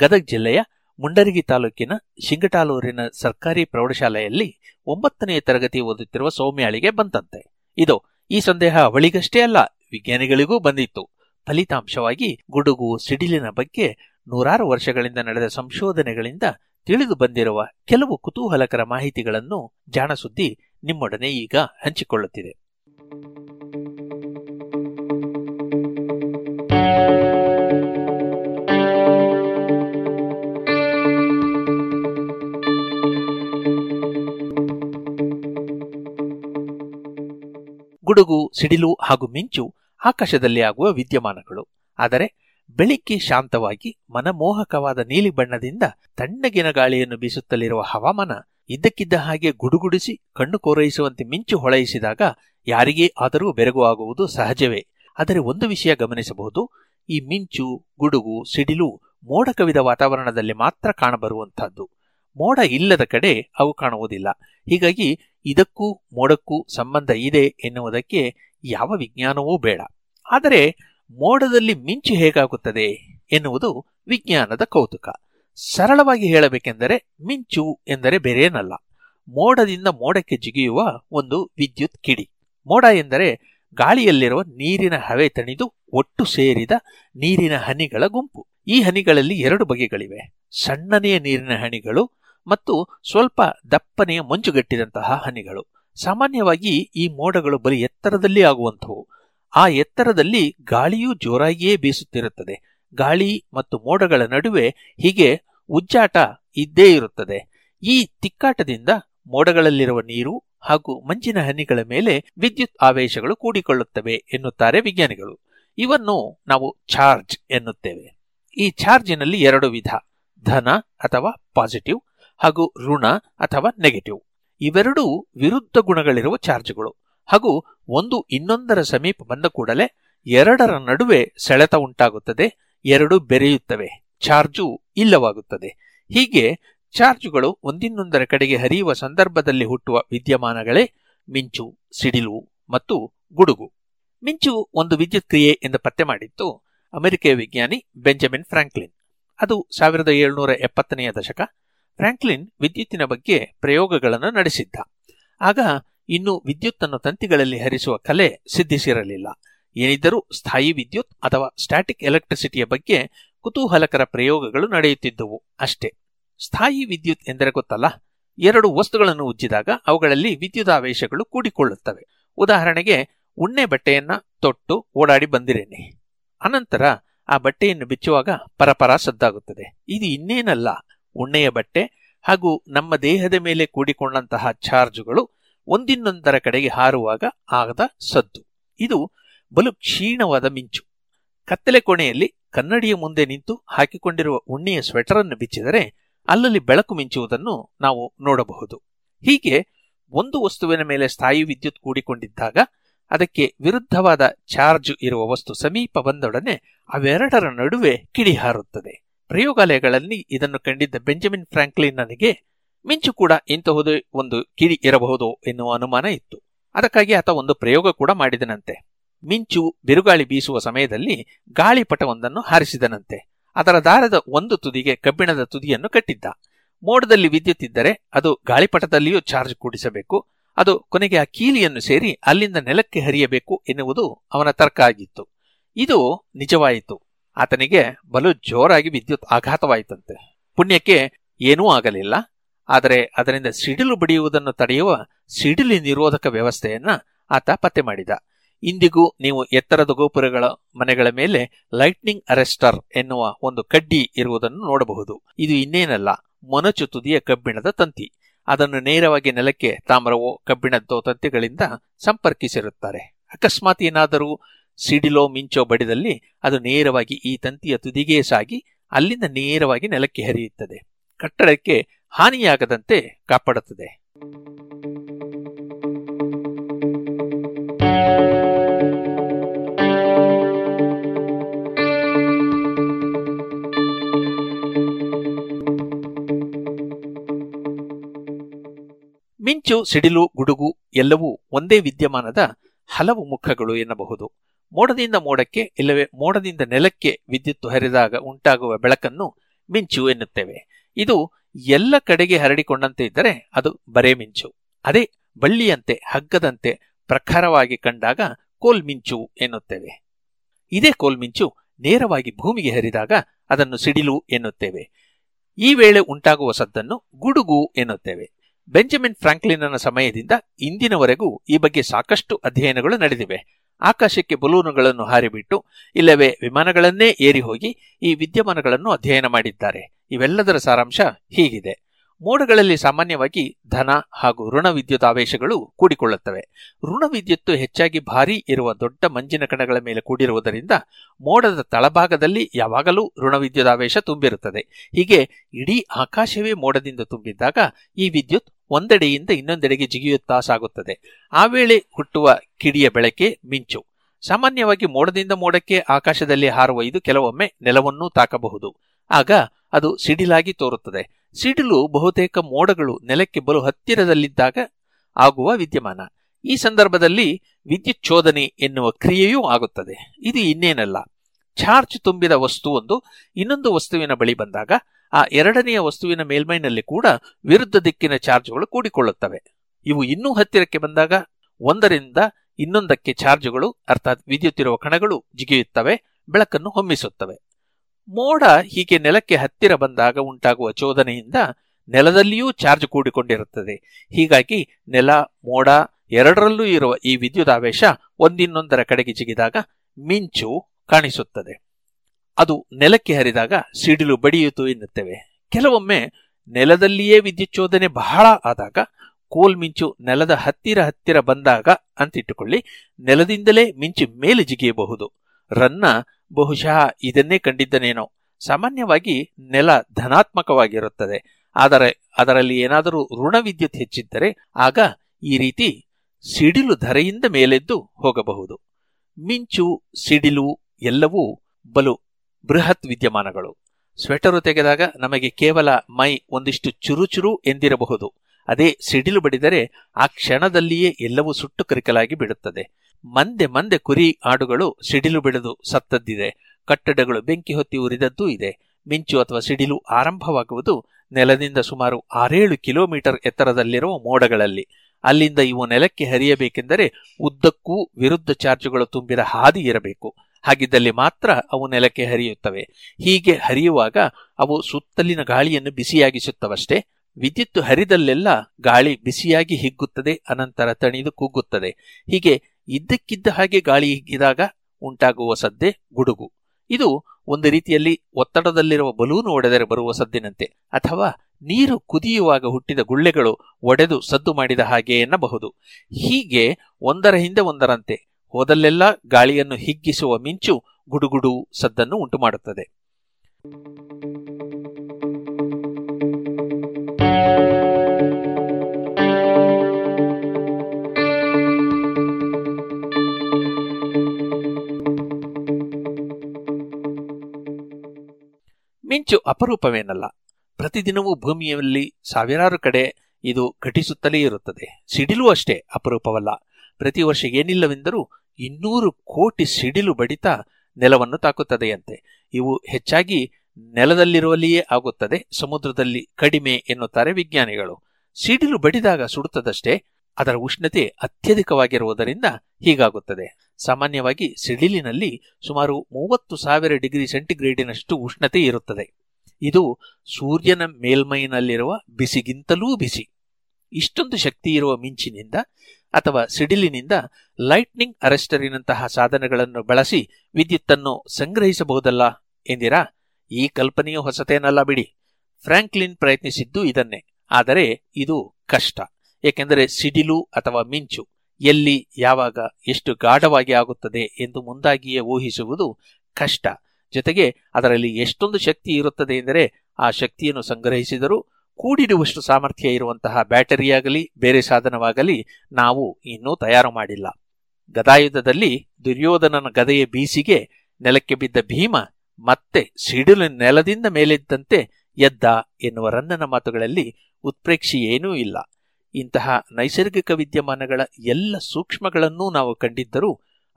ಗದಗ ಜಿಲ್ಲೆಯ ಮುಂಡರಗಿ ತಾಲೂಕಿನ ಶಿಂಗಟಾಲೂರಿನ ಸರ್ಕಾರಿ ಪ್ರೌಢಶಾಲೆಯಲ್ಲಿ ಒಂಬತ್ತನೆಯ ತರಗತಿ ಓದುತ್ತಿರುವ ಸೌಮ್ಯಾಳಿಗೆ ಬಂತಂತೆ. ಇದು ಈ ಸಂದೇಹ ಅವಳಿಗಷ್ಟೇ ಅಲ್ಲ, ವಿಜ್ಞಾನಿಗಳಿಗೂ ಬಂದಿತ್ತು. ಫಲಿತಾಂಶವಾಗಿ ಗುಡುಗು ಸಿಡಿಲಿನ ಬಗ್ಗೆ ನೂರಾರು ವರ್ಷಗಳಿಂದ ನಡೆದ ಸಂಶೋಧನೆಗಳಿಂದ ತಿಳಿದು ಬಂದಿರುವ ಕೆಲವು ಕುತೂಹಲಕರ ಮಾಹಿತಿಗಳನ್ನು ಜಾಣಸುದ್ದಿ ನಿಮ್ಮೊಡನೆ ಈಗ ಹಂಚಿಕೊಳ್ಳುತ್ತಿದೆ. ಗುಡುಗು, ಸಿಡಿಲು ಹಾಗೂ ಮಿಂಚು ಆಕಾಶದಲ್ಲಿ ಆಗುವ ವಿದ್ಯಮಾನಗಳು. ಆದರೆ ಬೆಳಿಗ್ಗೆ ಶಾಂತವಾಗಿ ಮನಮೋಹಕವಾದ ನೀಲಿ ಬಣ್ಣದಿಂದ ತಣ್ಣಗಿನ ಗಾಳಿಯನ್ನು ಬೀಸುತ್ತಲಿರುವ ಹವಾಮಾನ ಇದ್ದಕ್ಕಿದ್ದ ಹಾಗೆ ಗುಡುಗುಡಿಸಿ ಕಣ್ಣು ಕೋರೈಸುವಂತೆ ಮಿಂಚು ಹೊಳೆಯಿಸಿದಾಗ ಯಾರಿಗೇ ಆದರೂ ಬೆರಗು ಆಗುವುದು ಸಹಜವೇ. ಆದರೆ ಒಂದು ವಿಷಯ ಗಮನಿಸಬಹುದು, ಈ ಮಿಂಚು, ಗುಡುಗು, ಸಿಡಿಲು ಮೋಡ ಕವಿದ ವಾತಾವರಣದಲ್ಲಿ ಮಾತ್ರ ಕಾಣಬರುವಂತಹದ್ದು. ಮೋಡ ಇಲ್ಲದ ಕಡೆ ಅವು ಕಾಣುವುದಿಲ್ಲ. ಹೀಗಾಗಿ ಇದಕ್ಕೂ ಮೋಡಕ್ಕೂ ಸಂಬಂಧ ಇದೆ ಎನ್ನುವುದಕ್ಕೆ ಯಾವ ವಿಜ್ಞಾನವೂ ಬೇಡ. ಆದರೆ ಮೋಡದಲ್ಲಿ ಮಿಂಚು ಹೇಗಾಗುತ್ತದೆ ಎನ್ನುವುದು ವಿಜ್ಞಾನದ ಕೌತುಕ. ಸರಳವಾಗಿ ಹೇಳಬೇಕೆಂದರೆ ಮಿಂಚು ಎಂದರೆ ಬೇರೇನಲ್ಲ, ಮೋಡದಿಂದ ಮೋಡಕ್ಕೆ ಜಿಗಿಯುವ ಒಂದು ವಿದ್ಯುತ್ ಕಿಡಿ. ಮೋಡ ಎಂದರೆ ಗಾಳಿಯಲ್ಲಿರುವ ನೀರಿನ ಹವೆ ತಣಿದು ಒಟ್ಟು ಸೇರಿದ ನೀರಿನ ಹನಿಗಳ ಗುಂಪು. ಈ ಹನಿಗಳಲ್ಲಿ ಎರಡು ಬಗೆಗಳಿವೆ: ಸಣ್ಣನೆಯ ನೀರಿನ ಹನಿಗಳು ಮತ್ತು ಸ್ವಲ್ಪ ದಪ್ಪನೆಯ ಮಂಜುಗಟ್ಟಿದಂತಹ ಹನಿಗಳು. ಸಾಮಾನ್ಯವಾಗಿ ಈ ಮೋಡಗಳು ಬರೀ ಎತ್ತರದಲ್ಲಿ ಆಗುವಂಥವು. ಆ ಎತ್ತರದಲ್ಲಿ ಗಾಳಿಯೂ ಜೋರಾಗಿಯೇ ಬೀಸುತ್ತಿರುತ್ತದೆ. ಗಾಳಿ ಮತ್ತು ಮೋಡಗಳ ನಡುವೆ ಹೀಗೆ ಉಜ್ಜಾಟ ಇದ್ದೇ ಇರುತ್ತದೆ. ಈ ತಿಕ್ಕಾಟದಿಂದ ಮೋಡಗಳಲ್ಲಿರುವ ನೀರು ಹಾಗೂ ಮಂಜಿನ ಹನಿಗಳ ಮೇಲೆ ವಿದ್ಯುತ್ ಆವೇಶಗಳು ಕೂಡಿಕೊಳ್ಳುತ್ತವೆ ಎನ್ನುತ್ತಾರೆ ವಿಜ್ಞಾನಿಗಳು. ಇವನ್ನು ನಾವು ಚಾರ್ಜ್ ಎನ್ನುತ್ತೇವೆ. ಈ ಚಾರ್ಜಿನಲ್ಲಿ ಎರಡು ವಿಧ: ಧನ ಅಥವಾ ಪಾಸಿಟಿವ್ ಹಾಗೂ ಋಣ ಅಥವಾ ನೆಗೆಟಿವ್. ಇವೆರಡೂ ವಿರುದ್ಧ ಗುಣಗಳಿರುವ ಚಾರ್ಜ್ಗಳು. ಹಾಗೂ ಒಂದು ಇನ್ನೊಂದರ ಸಮೀಪ ಬಂದ ಕೂಡಲೇ ಎರಡರ ನಡುವೆ ಸೆಳೆತ ಉಂಟಾಗುತ್ತದೆ, ಎರಡು ಬೆರೆಯುತ್ತವೆ, ಚಾರ್ಜು ಇಲ್ಲವಾಗುತ್ತದೆ. ಹೀಗೆ ಚಾರ್ಜುಗಳು ಒಂದಿನ್ನೊಂದರ ಕಡೆಗೆ ಹರಿಯುವ ಸಂದರ್ಭದಲ್ಲಿ ಹುಟ್ಟುವ ವಿದ್ಯಮಾನಗಳೇ ಮಿಂಚು, ಸಿಡಿಲು ಮತ್ತು ಗುಡುಗು. ಮಿಂಚು ಒಂದು ವಿದ್ಯುತ್ ಕ್ರಿಯೆ ಎಂದು ಪತ್ತೆ ಮಾಡಿತ್ತು ಅಮೆರಿಕೆಯ ವಿಜ್ಞಾನಿ ಬೆಂಜಮಿನ್ ಫ್ರಾಂಕ್ಲಿನ್. ಅದು ಸಾವಿರದ ಏಳುನೂರ ಎಪ್ಪತ್ತನೆಯ ದಶಕ. ಫ್ರಾಂಕ್ಲಿನ್ ವಿದ್ಯುತ್ತಿನ ಬಗ್ಗೆ ಪ್ರಯೋಗಗಳನ್ನು ನಡೆಸಿದ್ದ. ಆಗ ಇನ್ನು ವಿದ್ಯುತ್ತನ್ನು ತಂತಿಗಳಲ್ಲಿ ಹರಿಸುವ ಕಲೆ ಸಿದ್ಧಿಸಿರಲಿಲ್ಲ. ಏನಿದ್ದರೂ ಸ್ಥಾಯಿ ವಿದ್ಯುತ್ ಅಥವಾ ಸ್ಟ್ಯಾಟಿಕ್ ಎಲೆಕ್ಟ್ರಿಸಿಟಿಯ ಬಗ್ಗೆ ಕುತೂಹಲಕರ ಪ್ರಯೋಗಗಳು ನಡೆಯುತ್ತಿದ್ದುವು ಅಷ್ಟೇ. ಸ್ಥಾಯಿ ವಿದ್ಯುತ್ ಎಂದರೆ ಗೊತ್ತಲ್ಲ, ಎರಡು ವಸ್ತುಗಳನ್ನು ಉಜ್ಜಿದಾಗ ಅವುಗಳಲ್ಲಿ ವಿದ್ಯುದಾವೇಶಗಳು ಕೂಡಿಕೊಳ್ಳುತ್ತವೆ. ಉದಾಹರಣೆಗೆ, ಉಣ್ಣೆ ಬಟ್ಟೆಯನ್ನ ತೊಟ್ಟು ಓಡಾಡಿ ಬಂದಿರೇನೆ, ಅನಂತರ ಆ ಬಟ್ಟೆಯನ್ನು ಬಿಚ್ಚುವಾಗ ಪರಪರ ಸದ್ದಾಗುತ್ತದೆ. ಇದು ಇನ್ನೇನಲ್ಲ, ಉಣ್ಣೆಯ ಬಟ್ಟೆ ಹಾಗೂ ನಮ್ಮ ದೇಹದ ಮೇಲೆ ಕೂಡಿಕೊಂಡಂತಹ ಚಾರ್ಜುಗಳು ಒಂದಿನ್ನೊಂದರ ಕಡೆಗೆ ಹಾರುವಾಗ ಆಗದ ಸದ್ದು. ಇದು ಬಲು ಕ್ಷೀಣವಾದ ಮಿಂಚು. ಕತ್ತಲೆ ಕೋಣೆಯಲ್ಲಿ ಕನ್ನಡಿಯ ಮುಂದೆ ನಿಂತು ಹಾಕಿಕೊಂಡಿರುವ ಉಣ್ಣೆಯ ಸ್ವೆಟರ್ ಅನ್ನು ಬಿಚ್ಚಿದರೆ ಅಲ್ಲಲ್ಲಿ ಬೆಳಕು ಮಿಂಚುವುದನ್ನು ನಾವು ನೋಡಬಹುದು. ಹೀಗೆ ಒಂದು ವಸ್ತುವಿನ ಮೇಲೆ ಸ್ಥಾಯಿ ವಿದ್ಯುತ್ ಕೂಡಿಕೊಂಡಿದ್ದಾಗ ಅದಕ್ಕೆ ವಿರುದ್ಧವಾದ ಚಾರ್ಜ್ ಇರುವ ವಸ್ತು ಸಮೀಪ ಬಂದೊಡನೆ ಅವೆರಡರ ನಡುವೆ ಕಿಡಿ ಹಾರುತ್ತದೆ. ಪ್ರಯೋಗಾಲಯಗಳಲ್ಲಿ ಇದನ್ನು ಕಂಡಿದ್ದ ಬೆಂಜಮಿನ್ ಫ್ರಾಂಕ್ಲಿನ್ ನನಗೆ ಮಿಂಚು ಕೂಡ ಇಂತಹುದೇ ಒಂದು ಕಿಡಿ ಇರಬಹುದು ಎನ್ನುವ ಅನುಮಾನ ಇತ್ತು. ಅದಕ್ಕಾಗಿ ಆತ ಒಂದು ಪ್ರಯೋಗ ಕೂಡ ಮಾಡಿದನಂತೆ. ಮಿಂಚು ಬಿರುಗಾಳಿ ಬೀಸುವ ಸಮಯದಲ್ಲಿ ಗಾಳಿಪಟವೊಂದನ್ನು ಹಾರಿಸಿದನಂತೆ. ಅದರ ದಾರದ ಒಂದು ತುದಿಗೆ ಕಬ್ಬಿಣದ ತುದಿಯನ್ನು ಕಟ್ಟಿದ್ದ. ಮೋಡದಲ್ಲಿ ವಿದ್ಯುತ್ ಇದ್ದರೆ ಅದು ಗಾಳಿಪಟದಲ್ಲಿಯೂ ಚಾರ್ಜ್ ಕೂಡಿಸಬೇಕು, ಅದು ಕೊನೆಗೆ ಆ ಕೀಲಿಯನ್ನು ಸೇರಿ ಅಲ್ಲಿಂದ ನೆಲಕ್ಕೆ ಹರಿಯಬೇಕು ಎನ್ನುವುದು ಅವನ ತರ್ಕ ಆಗಿತ್ತು. ಇದು ನಿಜವಾಯಿತು. ಆತನಿಗೆ ಬಲು ಜೋರಾಗಿ ವಿದ್ಯುತ್ ಆಘಾತವಾಯಿತಂತೆ. ಪುಣ್ಯಕ್ಕೆ ಏನೂ ಆಗಲಿಲ್ಲ. ಆದರೆ ಅದರಿಂದ ಸಿಡಿಲು ಬಡಿಯುವುದನ್ನು ತಡೆಯುವ ಸಿಡಿಲು ನಿರೋಧಕ ವ್ಯವಸ್ಥೆಯನ್ನ ಆತ ಪತ್ತೆ ಮಾಡಿದ. ಇಂದಿಗೂ ನೀವು ಎತ್ತರದ ಗೋಪುರಗಳ ಮನೆಗಳ ಮೇಲೆ ಲೈಟ್ನಿಂಗ್ ಅರೆಸ್ಟರ್ ಎನ್ನುವ ಒಂದು ಕಡ್ಡಿ ಇರುವುದನ್ನು ನೋಡಬಹುದು. ಇದು ಇನ್ನೇನಲ್ಲ, ಮೊನಚು ತುದಿಯ ಕಬ್ಬಿಣದ ತಂತಿ. ಅದನ್ನು ನೇರವಾಗಿ ನೆಲಕ್ಕೆ ತಾಮ್ರವೋ ಕಬ್ಬಿಣದ್ದೋ ತಂತಿಗಳಿಂದ ಸಂಪರ್ಕಿಸಿರುತ್ತಾರೆ. ಅಕಸ್ಮಾತ್ ಏನಾದರೂ ಸಿಡಿಲೋ ಮಿಂಚೋ ಬಡಿದಲ್ಲಿ ಅದು ನೇರವಾಗಿ ಈ ತಂತಿಯ ತುದಿಗೇ ಸಾಗಿ ಅಲ್ಲಿಂದ ನೇರವಾಗಿ ನೆಲಕ್ಕೆ ಹರಿಯುತ್ತದೆ. ಕಟ್ಟಡಕ್ಕೆ ಹಾನಿಯಾಗದಂತೆ ಕಾಪಾಡುತ್ತದೆ. ಮಿಂಚು, ಸಿಡಿಲು, ಗುಡುಗು ಎಲ್ಲವೂ ಒಂದೇ ವಿದ್ಯಮಾನದ ಹಲವು ಮುಖಗಳು ಎನ್ನಬಹುದು. ಮೋಡದಿಂದ ಮೋಡಕ್ಕೆ ಇಲ್ಲವೇ ಮೋಡದಿಂದ ನೆಲಕ್ಕೆ ವಿದ್ಯುತ್ ಹರಿದಾಗ ಉಂಟಾಗುವ ಬೆಳಕನ್ನು ಮಿಂಚು ಎನ್ನುತ್ತೇವೆ. ಇದು ಎಲ್ಲ ಕಡೆಗೆ ಹರಡಿಕೊಂಡಂತೆ ಇದ್ದರೆ ಅದು ಬರೆ ಮಿಂಚು. ಅದೇ ಬಳ್ಳಿಯಂತೆ ಹಗ್ಗದಂತೆ ಪ್ರಖರವಾಗಿ ಕಂಡಾಗ ಕೋಲ್ಮಿಂಚು ಎನ್ನುತ್ತೇವೆ. ಇದೇ ಕೋಲ್ಮಿಂಚು ನೇರವಾಗಿ ಭೂಮಿಗೆ ಹರಿದಾಗ ಅದನ್ನು ಸಿಡಿಲು ಎನ್ನುತ್ತೇವೆ. ಈ ವೇಳೆ ಉಂಟಾಗುವ ಸದ್ದನ್ನು ಗುಡುಗು ಎನ್ನುತ್ತೇವೆ. ಬೆಂಜಮಿನ್ ಫ್ರಾಂಕ್ಲಿನ್ನ ಸಮಯದಿಂದ ಇಂದಿನವರೆಗೂ ಈ ಬಗ್ಗೆ ಸಾಕಷ್ಟು ಅಧ್ಯಯನಗಳು ನಡೆದಿವೆ. ಆಕಾಶಕ್ಕೆ ಬಲೂನುಗಳನ್ನು ಹಾರಿಬಿಟ್ಟು ಇಲ್ಲವೇ ವಿಮಾನಗಳನ್ನೇ ಏರಿ ಹೋಗಿ ಈ ವಿದ್ಯಮಾನಗಳನ್ನು ಅಧ್ಯಯನ ಮಾಡಿದ್ದಾರೆ. ಇವೆಲ್ಲದರ ಸಾರಾಂಶ ಹೀಗಿದೆ. ಮೋಡಗಳಲ್ಲಿ ಸಾಮಾನ್ಯವಾಗಿ ಧನ ಹಾಗೂ ಋಣ ವಿದ್ಯುತ್ ಆವೇಶಗಳು ಕೂಡಿಕೊಳ್ಳುತ್ತವೆ. ಋಣ ವಿದ್ಯುತ್ತು ಹೆಚ್ಚಾಗಿ ಭಾರೀ ಇರುವ ದೊಡ್ಡ ಮಂಜಿನ ಕಣಗಳ ಮೇಲೆ ಕೂಡಿರುವುದರಿಂದ ಮೋಡದ ತಳಭಾಗದಲ್ಲಿ ಯಾವಾಗಲೂ ಋಣ ವಿದ್ಯುದಾವೇಶ ತುಂಬಿರುತ್ತದೆ. ಹೀಗೆ ಇಡೀ ಆಕಾಶವೇ ಮೋಡದಿಂದ ತುಂಬಿದ್ದಾಗ ಈ ವಿದ್ಯುತ್ ಒಂದೆಡೆಯಿಂದ ಇನ್ನೊಂದೆಡೆಗೆ ಜಿಗಿಯುತ್ತಾ ಸಾಗುತ್ತದೆ. ಆ ವೇಳೆ ಹುಟ್ಟುವ ಕಿಡಿಯ ಬೆಳಕೆ ಮಿಂಚು. ಸಾಮಾನ್ಯವಾಗಿ ಮೋಡದಿಂದ ಮೋಡಕ್ಕೆ ಆಕಾಶದಲ್ಲಿ ಹಾರುವ ಇದು ಕೆಲವೊಮ್ಮೆ ನೆಲವನ್ನೂ ತಾಕಬಹುದು. ಆಗ ಅದು ಸಿಡಿಲಾಗಿ ತೋರುತ್ತದೆ. ಸಿಡಿಲು ಬಹುತೇಕ ಮೋಡಗಳು ನೆಲಕ್ಕೆ ಬಲು ಹತ್ತಿರದಲ್ಲಿದ್ದಾಗ ಆಗುವ ವಿದ್ಯಮಾನ. ಈ ಸಂದರ್ಭದಲ್ಲಿ ವಿದ್ಯುತ್ ಚೋದನೆ ಎನ್ನುವ ಕ್ರಿಯೆಯೂ ಆಗುತ್ತದೆ. ಇದು ಇನ್ನೇನಲ್ಲ, ಚಾರ್ಜ್ ತುಂಬಿದ ವಸ್ತುವೊಂದು ಇನ್ನೊಂದು ವಸ್ತುವಿನ ಬಳಿ ಬಂದಾಗ ಆ ಎರಡನೆಯ ವಸ್ತುವಿನ ಮೇಲ್ಮೈನಲ್ಲಿ ಕೂಡ ವಿರುದ್ಧ ದಿಕ್ಕಿನ ಚಾರ್ಜ್ಗಳು ಕೂಡಿಕೊಳ್ಳುತ್ತವೆ. ಇವು ಇನ್ನೂ ಹತ್ತಿರಕ್ಕೆ ಬಂದಾಗ ಒಂದರಿಂದ ಇನ್ನೊಂದಕ್ಕೆ ಚಾರ್ಜ್ಗಳು ಅರ್ಥಾತ್ ವಿದ್ಯುತ್ತಿರುವ ಕಣಗಳು ಜಿಗಿಯುತ್ತವೆ, ಬೆಳಕನ್ನು ಹೊಮ್ಮಿಸುತ್ತವೆ. ಮೋಡ ಹೀಗೆ ನೆಲಕ್ಕೆ ಹತ್ತಿರ ಬಂದಾಗ ಉಂಟಾಗುವ ಚೋದನೆಯಿಂದ ನೆಲದಲ್ಲಿಯೂ ಚಾರ್ಜ್ ಕೂಡಿಕೊಂಡಿರುತ್ತದೆ. ಹೀಗಾಗಿ ನೆಲ ಮೋಡ ಎರಡರಲ್ಲೂ ಇರುವ ಈ ವಿದ್ಯುದಾವೇಶ ಒಂದಿನ್ನೊಂದರ ಕಡೆಗೆ ಜಿಗಿದಾಗ ಮಿಂಚು ಕಾಣಿಸುತ್ತದೆ. ಅದು ನೆಲಕ್ಕೆ ಹರಿದಾಗ ಸಿಡಿಲು ಬಡಿಯಿತು ಎನ್ನುತ್ತೇವೆ. ಕೆಲವೊಮ್ಮೆ ನೆಲದಲ್ಲಿಯೇ ವಿದ್ಯುತ್ ಚೋದನೆ ಬಹಳ ಆದಾಗ ಕೋಲ್ಮಿಂಚು ನೆಲದ ಹತ್ತಿರ ಹತ್ತಿರ ಬಂದಾಗ ಅಂತಿಟ್ಟುಕೊಳ್ಳಿ, ನೆಲದಿಂದಲೇ ಮಿಂಚು ಮೇಲೆ ಜಿಗಿಯಬಹುದು. ರನ್ನ ಬಹುಶಃ ಇದನ್ನೇ ಕಂಡಿದ್ದನೇನೋ. ಸಾಮಾನ್ಯವಾಗಿ ನೆಲ ಧನಾತ್ಮಕವಾಗಿರುತ್ತದೆ, ಆದರೆ ಅದರಲ್ಲಿ ಏನಾದರೂ ಋಣ ವಿದ್ಯುತ್ ಹೆಚ್ಚಿದ್ದರೆ ಆಗ ಈ ರೀತಿ ಸಿಡಿಲು ಧರೆಯಿಂದ ಮೇಲೆದ್ದು ಹೋಗಬಹುದು. ಮಿಂಚು, ಸಿಡಿಲು ಎಲ್ಲವೂ ಬಲು ಬೃಹತ್ ವಿದ್ಯಮಾನಗಳು. ಸ್ವೆಟರು ತೆಗೆದಾಗ ನಮಗೆ ಕೇವಲ ಮೈ ಒಂದಿಷ್ಟು ಚುರುಚುರು ಎಂದಿರಬಹುದು. ಅದೇ ಸಿಡಿಲು ಬಡಿದರೆ ಆ ಕ್ಷಣದಲ್ಲಿಯೇ ಎಲ್ಲವೂ ಸುಟ್ಟು ಕರಿಕಲಾಗಿ ಬಿಡುತ್ತದೆ. ಮಂದೆ ಮಂದೆ ಕುರಿ ಆಡುಗಳು ಸಿಡಿಲು ಬಿಡದು ಸತ್ತದ್ದಿದೆ. ಕಟ್ಟಡಗಳು ಬೆಂಕಿ ಹೊತ್ತಿ ಉರಿದದ್ದೂ ಇದೆ. ಮಿಂಚು ಅಥವಾ ಸಿಡಿಲು ಆರಂಭವಾಗುವುದು ನೆಲದಿಂದ ಸುಮಾರು ಆರೇಳು ಕಿಲೋಮೀಟರ್ ಎತ್ತರದಲ್ಲಿರುವ ಮೋಡಗಳಲ್ಲಿ. ಅಲ್ಲಿಂದ ಇವು ನೆಲಕ್ಕೆ ಹರಿಯಬೇಕೆಂದರೆ ಉದ್ದಕ್ಕೂ ವಿರುದ್ಧ ಚಾರ್ಜ್ಗಳು ತುಂಬಿದ ಹಾದಿ ಇರಬೇಕು. ಹಾಗಿದ್ದಲ್ಲಿ ಮಾತ್ರ ಅವು ನೆಲಕ್ಕೆ ಹರಿಯುತ್ತವೆ. ಹೀಗೆ ಹರಿಯುವಾಗ ಅವು ಸುತ್ತಲಿನ ಗಾಳಿಯನ್ನು ಬಿಸಿಯಾಗಿಸುತ್ತವಷ್ಟೇ. ವಿದ್ಯುತ್ ಹರಿದಲ್ಲೆಲ್ಲ ಗಾಳಿ ಬಿಸಿಯಾಗಿ ಹಿಗ್ಗುತ್ತದೆ, ಅನಂತರ ತಣಿದು ಕುಗ್ಗುತ್ತದೆ. ಹೀಗೆ ಇದ್ದಕ್ಕಿದ್ದ ಹಾಗೆ ಗಾಳಿ ಹಿಗ್ಗಿದಾಗ ಉಂಟಾಗುವ ಸದ್ದೆ ಗುಡುಗು. ಇದು ಒಂದು ರೀತಿಯಲ್ಲಿ ಒತ್ತಡದಲ್ಲಿರುವ ಬಲೂನು ಒಡೆದರೆ ಬರುವ ಸದ್ದಿನಂತೆ, ಅಥವಾ ನೀರು ಕುದಿಯುವಾಗ ಹುಟ್ಟಿದ ಗುಳ್ಳೆಗಳು ಒಡೆದು ಸದ್ದು ಮಾಡಿದ ಹಾಗೆ ಎನ್ನಬಹುದು. ಹೀಗೆ ಒಂದರ ಹಿಂದೆ ಒಂದರಂತೆ ಹೋದಲ್ಲೆಲ್ಲ ಗಾಳಿಯನ್ನು ಹಿಗ್ಗಿಸುವ ಮಿಂಚು ಗುಡುಗುಡು ಸದ್ದನ್ನು ಉಂಟುಮಾಡುತ್ತದೆ. ಮಿಂಚು ಅಪರೂಪವೇನಲ್ಲ. ಪ್ರತಿದಿನವೂ ಭೂಮಿಯಲ್ಲಿ ಸಾವಿರಾರು ಕಡೆ ಇದು ಘಟಿಸುತ್ತಲೇ ಇರುತ್ತದೆ. ಸಿಡಿಲು ಅಷ್ಟೇ ಅಪರೂಪವಲ್ಲ. ಪ್ರತಿ ವರ್ಷ ಏನಿಲ್ಲವೆಂದರೂ ಇನ್ನೂರು ಕೋಟಿ ಸಿಡಿಲು ಬಡಿತ ನೆಲವನ್ನು ತಾಕುತ್ತದೆಯಂತೆ. ಇವು ಹೆಚ್ಚಾಗಿ ನೆಲದಲ್ಲಿರುವಲ್ಲಿಯೇ ಆಗುತ್ತದೆ, ಸಮುದ್ರದಲ್ಲಿ ಕಡಿಮೆ ಎನ್ನುತ್ತಾರೆ ವಿಜ್ಞಾನಿಗಳು. ಸಿಡಿಲು ಬಡಿದಾಗ ಸುಡುತ್ತದಷ್ಟೇ, ಅದರ ಉಷ್ಣತೆ ಅತ್ಯಧಿಕವಾಗಿರುವುದರಿಂದ ಹೀಗಾಗುತ್ತದೆ. ಸಾಮಾನ್ಯವಾಗಿ ಸಿಡಿಲಿನಲ್ಲಿ ಸುಮಾರು ಮೂವತ್ತು ಸಾವಿರ ಡಿಗ್ರಿ ಸೆಂಟಿಗ್ರೇಡಿನಷ್ಟು ಉಷ್ಣತೆ ಇರುತ್ತದೆ. ಇದು ಸೂರ್ಯನ ಮೇಲ್ಮೈನಲ್ಲಿರುವ ಬಿಸಿಗಿಂತಲೂ ಬಿಸಿ. ಇಷ್ಟೊಂದು ಶಕ್ತಿ ಇರುವ ಮಿಂಚಿನಿಂದ ಅಥವಾ ಸಿಡಿಲಿನಿಂದ ಲೈಟ್ನಿಂಗ್ ಅರೆಸ್ಟರಿನಂತಹ ಸಾಧನಗಳನ್ನು ಬಳಸಿ ವಿದ್ಯುತ್ತನ್ನು ಸಂಗ್ರಹಿಸಬಹುದಲ್ಲ ಎಂದಿರಾ? ಈ ಕಲ್ಪನೆಯು ಹೊಸತೇನಲ್ಲ ಬಿಡಿ. ಫ್ರಾಂಕ್ಲಿನ್ ಪ್ರಯತ್ನಿಸಿದ್ದು ಇದನ್ನೇ. ಆದರೆ ಇದು ಕಷ್ಟ. ಏಕೆಂದರೆ ಸಿಡಿಲು ಅಥವಾ ಮಿಂಚು ಎಲ್ಲಿ, ಯಾವಾಗ, ಎಷ್ಟು ಗಾಢವಾಗಿ ಆಗುತ್ತದೆ ಎಂದು ಮುಂದಾಗಿಯೇ ಊಹಿಸುವುದು ಕಷ್ಟ. ಜೊತೆಗೆ ಅದರಲ್ಲಿ ಎಷ್ಟೊಂದು ಶಕ್ತಿ ಇರುತ್ತದೆ ಎಂದರೆ ಆ ಶಕ್ತಿಯನ್ನು ಸಂಗ್ರಹಿಸಿದರೂ ಕೂಡಿಡುವಷ್ಟು ಸಾಮರ್ಥ್ಯ ಇರುವಂತಹ ಬ್ಯಾಟರಿಯಾಗಲಿ ಬೇರೆ ಸಾಧನವಾಗಲಿ ನಾವು ಇನ್ನೂ ತಯಾರು ಮಾಡಿಲ್ಲ. ಗದಾಯುದ್ಧದಲ್ಲಿ ದುರ್ಯೋಧನನ ಗದೆಯ ಬೀಸಿಗೆ ನೆಲಕ್ಕೆ ಬಿದ್ದ ಭೀಮ ಮತ್ತೆ ಸಿಡಿಲು ನೆಲದಿಂದ ಮೇಲೆದ್ದಂತೆ ಎದ್ದ ಎನ್ನುವ ರನ್ನನ ಮಾತುಗಳಲ್ಲಿ ಉತ್ಪ್ರೇಕ್ಷೆ ಏನೂ ಇಲ್ಲ. ಇಂತಹ ನೈಸರ್ಗಿಕ ವಿದ್ಯಮಾನಗಳ ಎಲ್ಲ ಸೂಕ್ಷ್ಮಗಳನ್ನೂ ನಾವು ಕಂಡಿದ್ದರೂ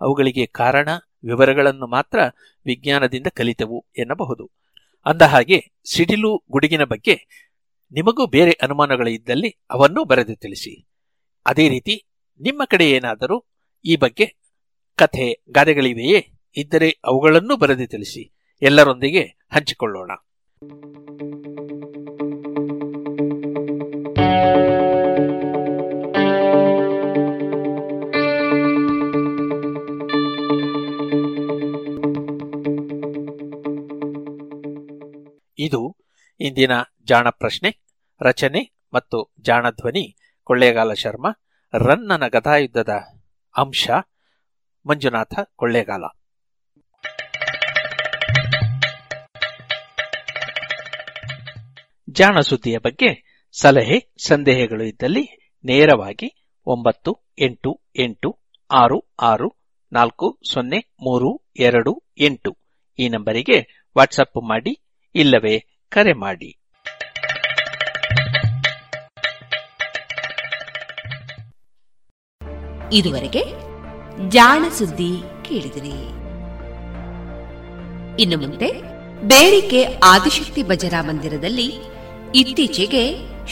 ಅವುಗಳಿಗೆ ಕಾರಣ ವಿವರಗಳನ್ನು ಮಾತ್ರ ವಿಜ್ಞಾನದಿಂದ ಕಲಿತೆವು ಎನ್ನಬಹುದು. ಅಂದ ಹಾಗೆ ಸಿಡಿಲು ಗುಡುಗಿನ ಬಗ್ಗೆ ನಿಮಗೂ ಬೇರೆ ಅನುಮಾನಗಳಿದ್ದಲ್ಲಿ ಅವನ್ನೂ ಬರೆದು ತಿಳಿಸಿ. ಅದೇ ರೀತಿ ನಿಮ್ಮ ಕಡೆ ಏನಾದರೂ ಈ ಬಗ್ಗೆ ಕಥೆ, ಗಾದೆಗಳಿವೆಯೇ? ಇದ್ದರೆ ಅವುಗಳನ್ನೂ ಬರೆದು ತಿಳಿಸಿ, ಎಲ್ಲರೊಂದಿಗೆ ಹಂಚಿಕೊಳ್ಳೋಣ. ಇದು ಇಂದಿನ ಜಾಣ ಪ್ರಶ್ನೆ. ರಚನೆ ಮತ್ತು ಜಾಣಧ್ವನಿ ಕೊಳ್ಳೇಗಾಲ ಶರ್ಮಾ. ರನ್ನನ ಗದಾಯುದ್ಧದ ಅಂಶ ಮಂಜುನಾಥ ಕೊಳ್ಳೇಗಾಲ. ಜಾಣ ಸುದ್ದಿಯ ಬಗ್ಗೆ ಸಲಹೆ, ಸಂದೇಹಗಳು ಇದ್ದಲ್ಲಿ ನೇರವಾಗಿ ಒಂಬತ್ತು ಎಂಟು ಎಂಟು ಆರು ಆರು ನಾಲ್ಕು ಸೊನ್ನೆ ಮೂರು ಎರಡು ಎಂಟು ಈ ನಂಬರಿಗೆ ವಾಟ್ಸಪ್ ಮಾಡಿ, ಇಲ್ಲವೇ ಕರೆ ಮಾಡಿ. ಇದುವರೆಗೆ ಜಾಣ ಸುದ್ದಿ ಕೇಳಿದಿರಿ. ಇನ್ನು ಮುಂದೆ ಬೇರಿಕೆ ಆದಿಶಕ್ತಿ ಭಜನಾ ಮಂದಿರದಲ್ಲಿ ಇತ್ತೀಚೆಗೆ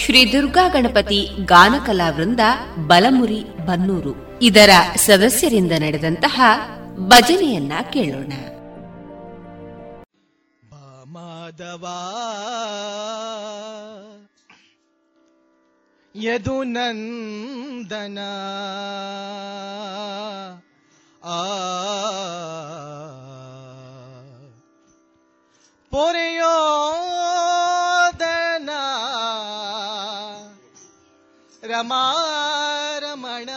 ಶ್ರೀ ದುರ್ಗಾ ಗಣಪತಿ ಗಾನಕಲಾ ವೃಂದ ಬಲಮುರಿ ಬನ್ನೂರು ಇದರ ಸದಸ್ಯರಿಂದ ನಡೆದಂತಹ ಭಜನೆಯನ್ನ ಕೇಳೋಣ. ಮಾಧವಾ ಯದುನಂದನ ಆ ಪುರಯೋದನ ರಮಾರಮಣ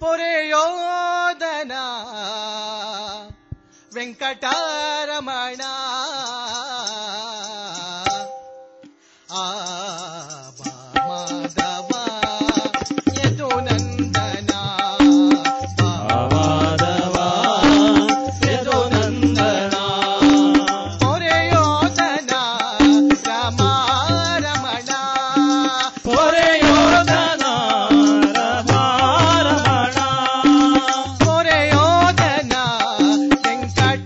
ಪುರಯೋದನ ವೆಂಕಟರಮಣ ಆ ಬಾಮಾಧವ ಯದುನಂದನ ಬಾಮಾಧವ ಯದುನಂದನ ಪೊರೆಯೋದನ ರಮಾರಮಣ ಪೊರೆಯೋದನ ರಮಾರಮಣ ಪೊರೆಯೋದನ ವೆಂಕಟರಮಣ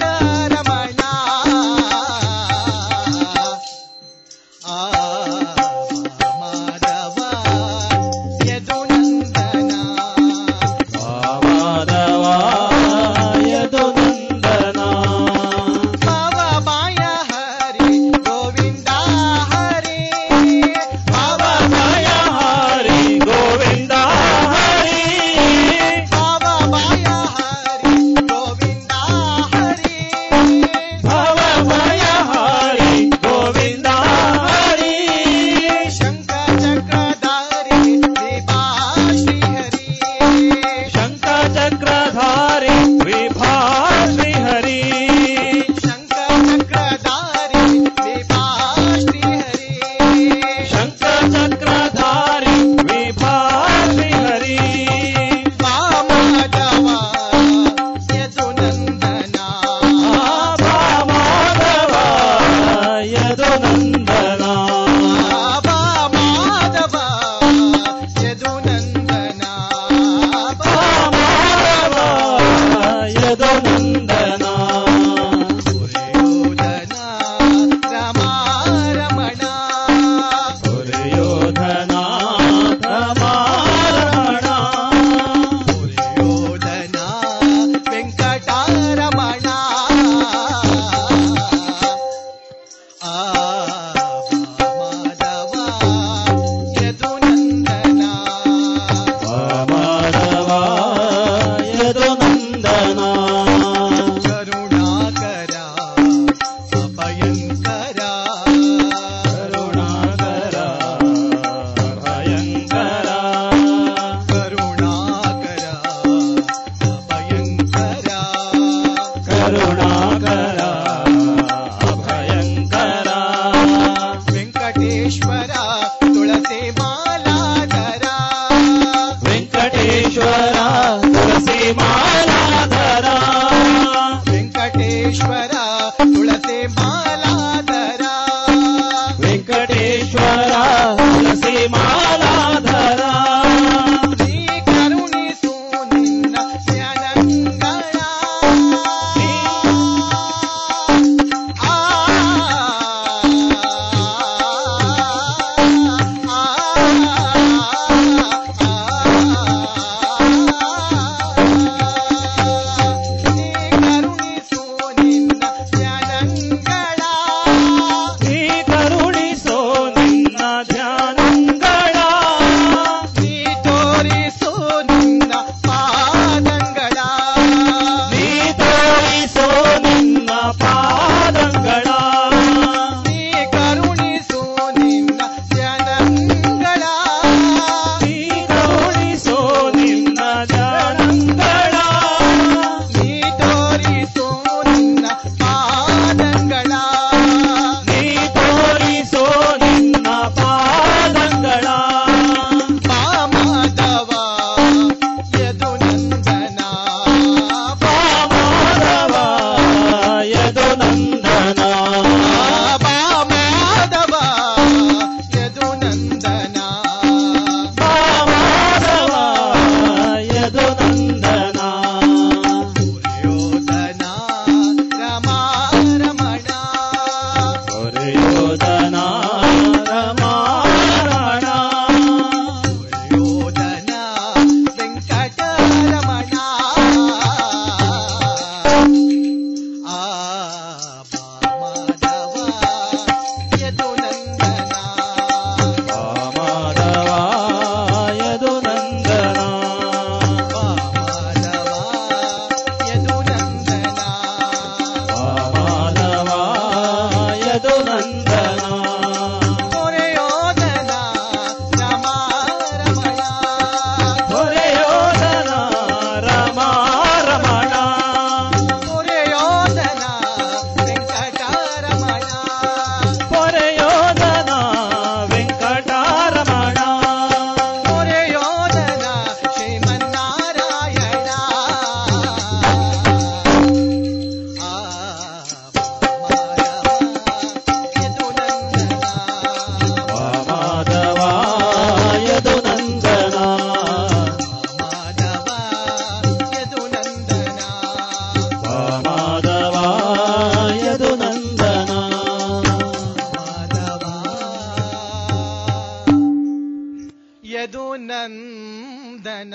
ಯದುನಂದನ.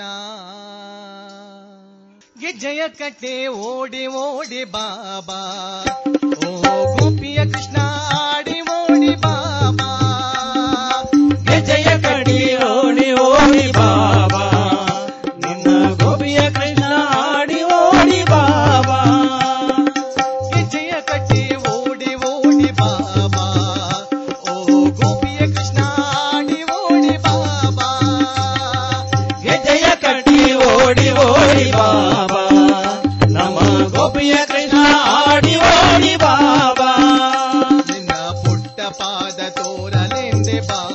ಗೆಜ್ಜೆಯ ಕಟ್ಟೆ ಓಡಿ ಓಡಿ ಬಾಬಾ, ಓ ಗೋಪಿಯ ಕೃಷ್ಣ ಆಡಿ ಓಡಿ ಬಾಬಾ. ಗೆಜ್ಜೆಯ ಕಡೆ ಓಡಿ ಓಡಿ ಬಾಬಾ, ನಿನ್ನ ಗೋಪಿಯ ಕೃಷ್ಣ ಆಡಿ ಓಡಿ ಬಾಬಾ. ಗೆಜ್ಜೆಯ ಕಟ್ಟೆ ಓಡಿ ಓಡಿ ಬಾಬಾ, ಓ ಗೋಪಿಯ ಕೃಷ್ಣ ಆಡಿ ಓಡಿ ಬಾಬಾ. ಗೆಜ್ಜೆಯ ಕಟ್ಟೆ ಓಡಿ ಓಡಿ ಬಾಬಾ, ನಮ್ಮ ಗೋಪಿಯ ಕೃಷ್ಣ ಆಡಿ ಓಡಿ ಬಾಬಾ. ನಿನ್ನ ಪುಟ್ಟ ಪಾದ ತೋರಲೆಂದೆ ಬಾರೋ,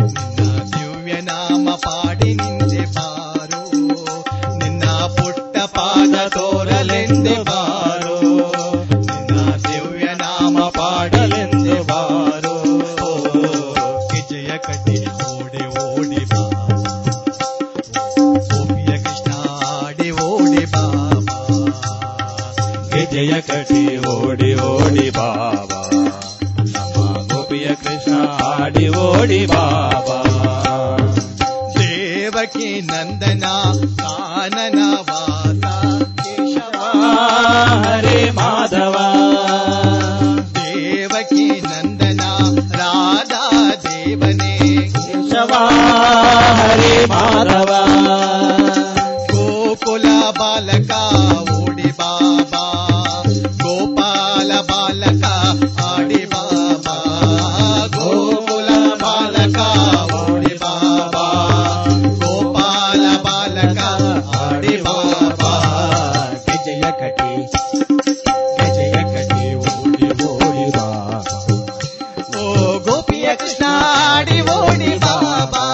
ನಿನ್ನ ದಿವ್ಯ ನಾಮ ಪಾಡಿ ನಿಂದೆ ಬಾರೋ. ನಿನ್ನ ಪುಟ್ಟ ಪಾದ ತೋರಲೆಂದೆ ಬಾರೋ, ನಿನ್ನ ದಿವ್ಯ ನಾಮ ಪಾಡಲೆಂದೆ ಬಾರೋ. ಗೆಜ್ಜೆಯ ಕಟ್ಟಿ ಓಡಿ ಓಡಿ ಬಾರೋ, ಗೋಪಿಯ ಕೃಷ್ಣ ಆಡಿ ಓಡಿ ಬಾಬಾ. ಗೆಜ್ಜೆಯ ಕಟ್ಟಿ ಓಡಿ ಓಡಿ ಬಾಬಾ, ನಮ್ಮ ಗೋಪಿಯ ಕೃಷ್ಣ ಆಡಿ ಓಡಿ ಬಾಬಾ. ದೇವಕಿ ನಂದನ ಕಾನನ ವಾಸ ಕೇಶವ ಹರೇ ಮಾಧವ. ದೇವಕಿ ನಂದನ ರಾಧಾ ದೇವನೇ ಕೇಶವ ಹರೇ ಮಾಧವ. ಗೋಕುಲ ಬಾಲಕ ಓಡಿ ಬಾಬಾ, ಗೋಪಾಲ ಬಾಲಕ ಆಡಿ ಬಾಬಾ. ಗೋಕುಲ ಬಾಲಕ ಓಡಿ ಬಾಬಾ, ಗೋಪಾಲ ಬಾಲಕ ಆಡಿ ಬಾಬಾ. ಗೆಜ್ಜೆಯ ಕಟ್ಟಿ ಗೆಜ್ಜೆಯ ಕಟ್ಟಿ ಓಡಿ ಓಡಿ ಬಾಬಾ, ಓ ಗೋಪಿಯ ಕೃಷ್ಣ ಆಡಿ ಓಡಿ ಬಾಬಾ.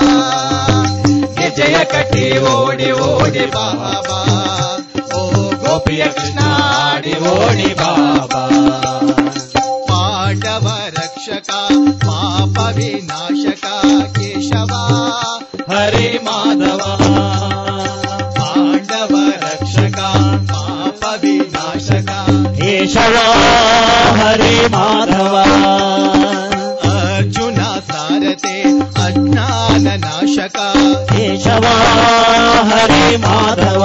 ಗೆಜ್ಜೆಯ ಕಟ್ಟಿ ಓಡಿ ಓಡಿ ಬಾಬಾ, ಓ ಗೋಪಿಯ ಕೃಷ್ಣ ಆಡಿ ಓಡಿ ಬಾಬಾ. ಪಾಂಡವ ರಕ್ಷಕ ಪಾಪ ವಿನಾಶಕ ಕೇಶವ ಹರೇ ಮಾಧವ. ಪಾಂಡವ ರಕ್ಷಕ ಪಾಪ ವಿನಾಶಕ ಕೇಶವ ಹರೇ ಮಾಧವ. ಅರ್ಜುನ ಸಾರಥಿ ಅಜ್ಞಾನ ನಾಶಕ ಕೇಶವ ಹರೇ ಮಾಧವ.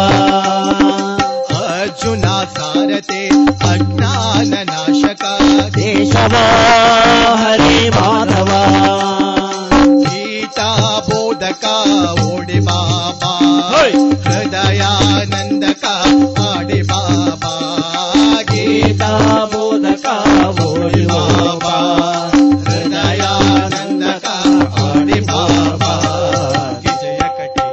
ಅರ್ಜುನ ಸಾರಥಿ ಅಜ್ಞಾನ ನಾಶಕ ಕೇಶವ ಹರೇ ಮಾಧವ. ಗೀತಾ ಬೋಧಕ ಓಡಿ ಬಾಬಾ, ಹೃದಯಾನಂದಕ ಆಡಿ ಬಾಬಾ. ಗೀತಾ ಬೋಧಕ ಓಡಿ ಬಾಬಾ, ಹೃದಯಾನಂದಕ ಆಡಿ ಬಾಬಾ. ಗೆಜ್ಜೆಯ ಕಟ್ಟಿ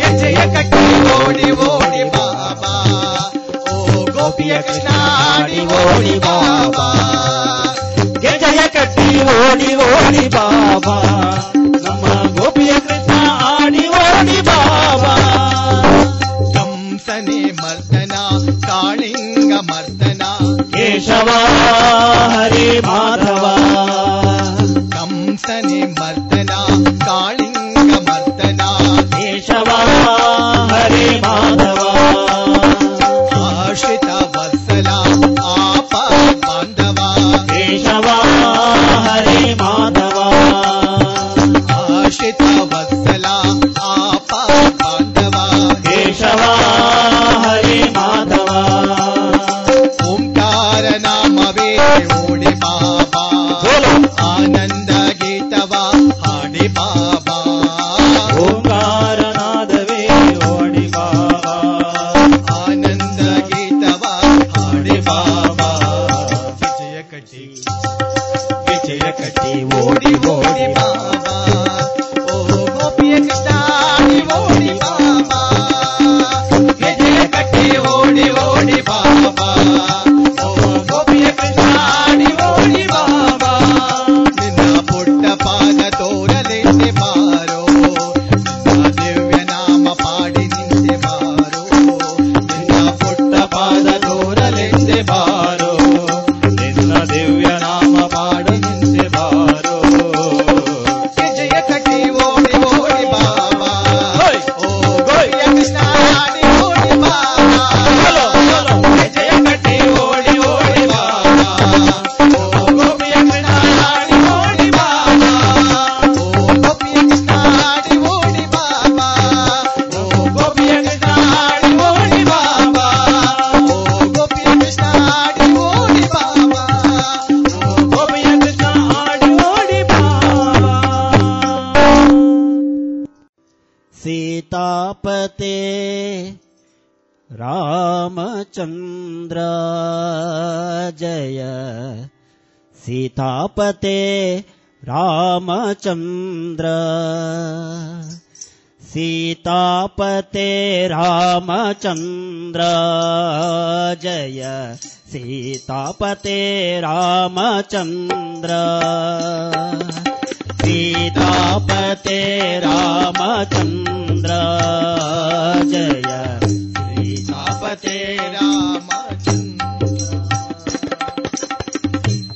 ಗೆಜ್ಜೆಯ ಕಟ್ಟಿ ಓಡಿ ಓಡಿ ಬಾಬಾ, ಓ ಗೋಪಿಯ ಕೃಷ್ಣ ಆಡಿ ಓಡಿ ಬಾಬಾ. ಗೆಜ್ಜೆಯ ಕಟ್ಟಿ ಓಡಿ ಓಡಿ ಬಾಬಾ, ನಮ್ಮ ಗೋಪಿಯ ಕೃಷ್ಣ ಆಡಿ ಓಡಿ ಬಾಬಾ. ಕಂಸನೆ ಮರ್ದನ ಕಾಳಿಂಗ ಮರ್ದನ ಕೇಶವ ಹರೇ ಮಾಧವ. ಕಂಸನೆ ಮರ್ದನ ಕಾಳಿಂಗ ಮರ್ದನ ಕೇಶವ ಹರೇ ಮಾಧವ. ಆಶ್ರಿತ ವತ್ಸಲ ಆಪ ಬಾಂಧವ ಕೇಶವ ಹರೇ ಮಾಧವ. ಆಶ್ರಿತ ವತ್ಸಲ ಆಪ ಬಾಂಧವ ಕೇಶವ ಹರೇ ಮಾಧವ. ಓಂಕಾರ ನಾಮವೇ ಓಡಿ ಬಾಬಾ, ಆನಂದ ಗೀತವ ಹಾಡಿ ಬಾಬಾ. ಓಂಕಾರನಾದವೇ ಓಡಿ ಬಾಬಾ, ಆನಂದ ಗೀತವ ಹಾಡಿ ಬಾಬಾ. ಗೆಜ್ಜೆಯ ಕಟ್ಟಿ ಗೆಜ್ಜೆಯ ಕಟ್ಟಿ ಓಡಿ ಓಡಿ ಬಾಬಾ, ಓ ಗೋಪಿಯ ಕೃಷ್ಣ ಆಡಿ ಓಡಿ ಬಾಬಾ. ಗೆಜ್ಜೆಯ ಕಟ್ಟಿ ಓಡಿ ಓಡಿ ಬಾಬಾ, ಓ ಗೋಪಿಯ ಕೃಷ್ಣ ಆಡಿ ಓಡಿ ಬಾಬಾ. ನಿನ್ನ ಪುಟ್ಟ ಪಾದ ತೋರಲೆಂದೆ सीतापते रामचंद्र जय सीतापते रामचंद्र सीतापते रामचंद्र जय सीतापते रामचंद्र सीतापते रामचंद्र जय सीतापते रामचंद्र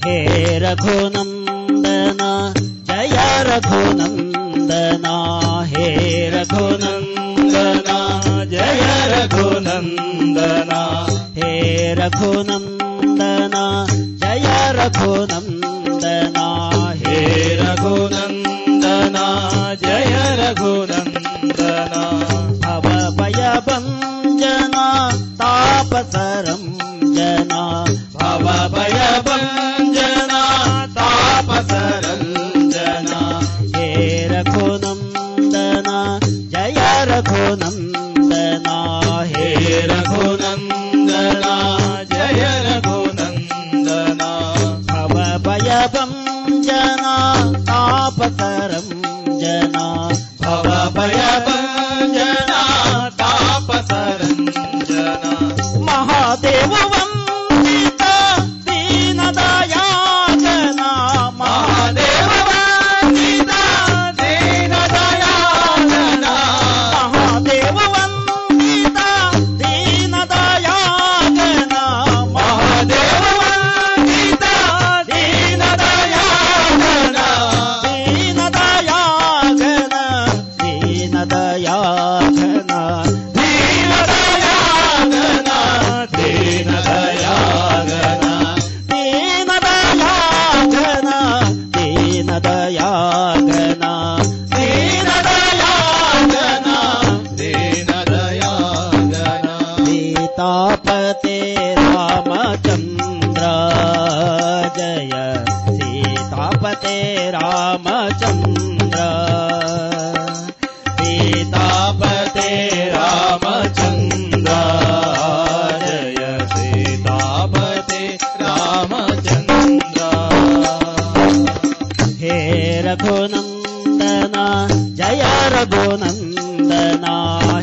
हे रघुनंदन जय रघुनंदन हे रघुनंदन जय रघुनंदन हे रघुनंदन जय रघुनंदन हे रघुनंदन जय रघुनंदन भव भय भंजना तापसरं जना भव भय भंजना तापसरं जना हे रघुनंदन जय रघुनंदन हे रघुनंदन जय रघुनंदन भव भय भंजना तापसरं जना भव भय भंजना तापसरं जना महादेव ವಂದಿತ ದೀನದಯಾಳನ ಮಹಾದೇವ ವಂದಿತ ದೀನದಯಾಳನ ಮಹಾದೇವ ವಂದಿತ ದೀನದಯಾಳನ ಮಹಾದೇವ ವಂದಿತ ದೀನದಯಾಳನ ದೀನದಯಾಳನ ದೀನದಯಾಳನ ದೀನದಯಾಳನ ದೀನದಯಾಳನ ದೀನದಯಾಳನ ದೀನದಯಾಳನ ದೀನದಯಾಳನ ದೀನದಯಾಳನ ಸೀತಾಪತೆ ರಾಮಚಂದ್ರ ಜಯ ಸೀತಾಪತೆ ರಾಮಚಂದ್ರ ಸೀತಾಪತೆ ರಾಮಚಂದ್ರ ಜಯ ಸೀತಾಪತೆ ರಾಮಚಂದ್ರ ಹೇ ರಘುನಂದನ ಜಯ ರಘುನಂದನ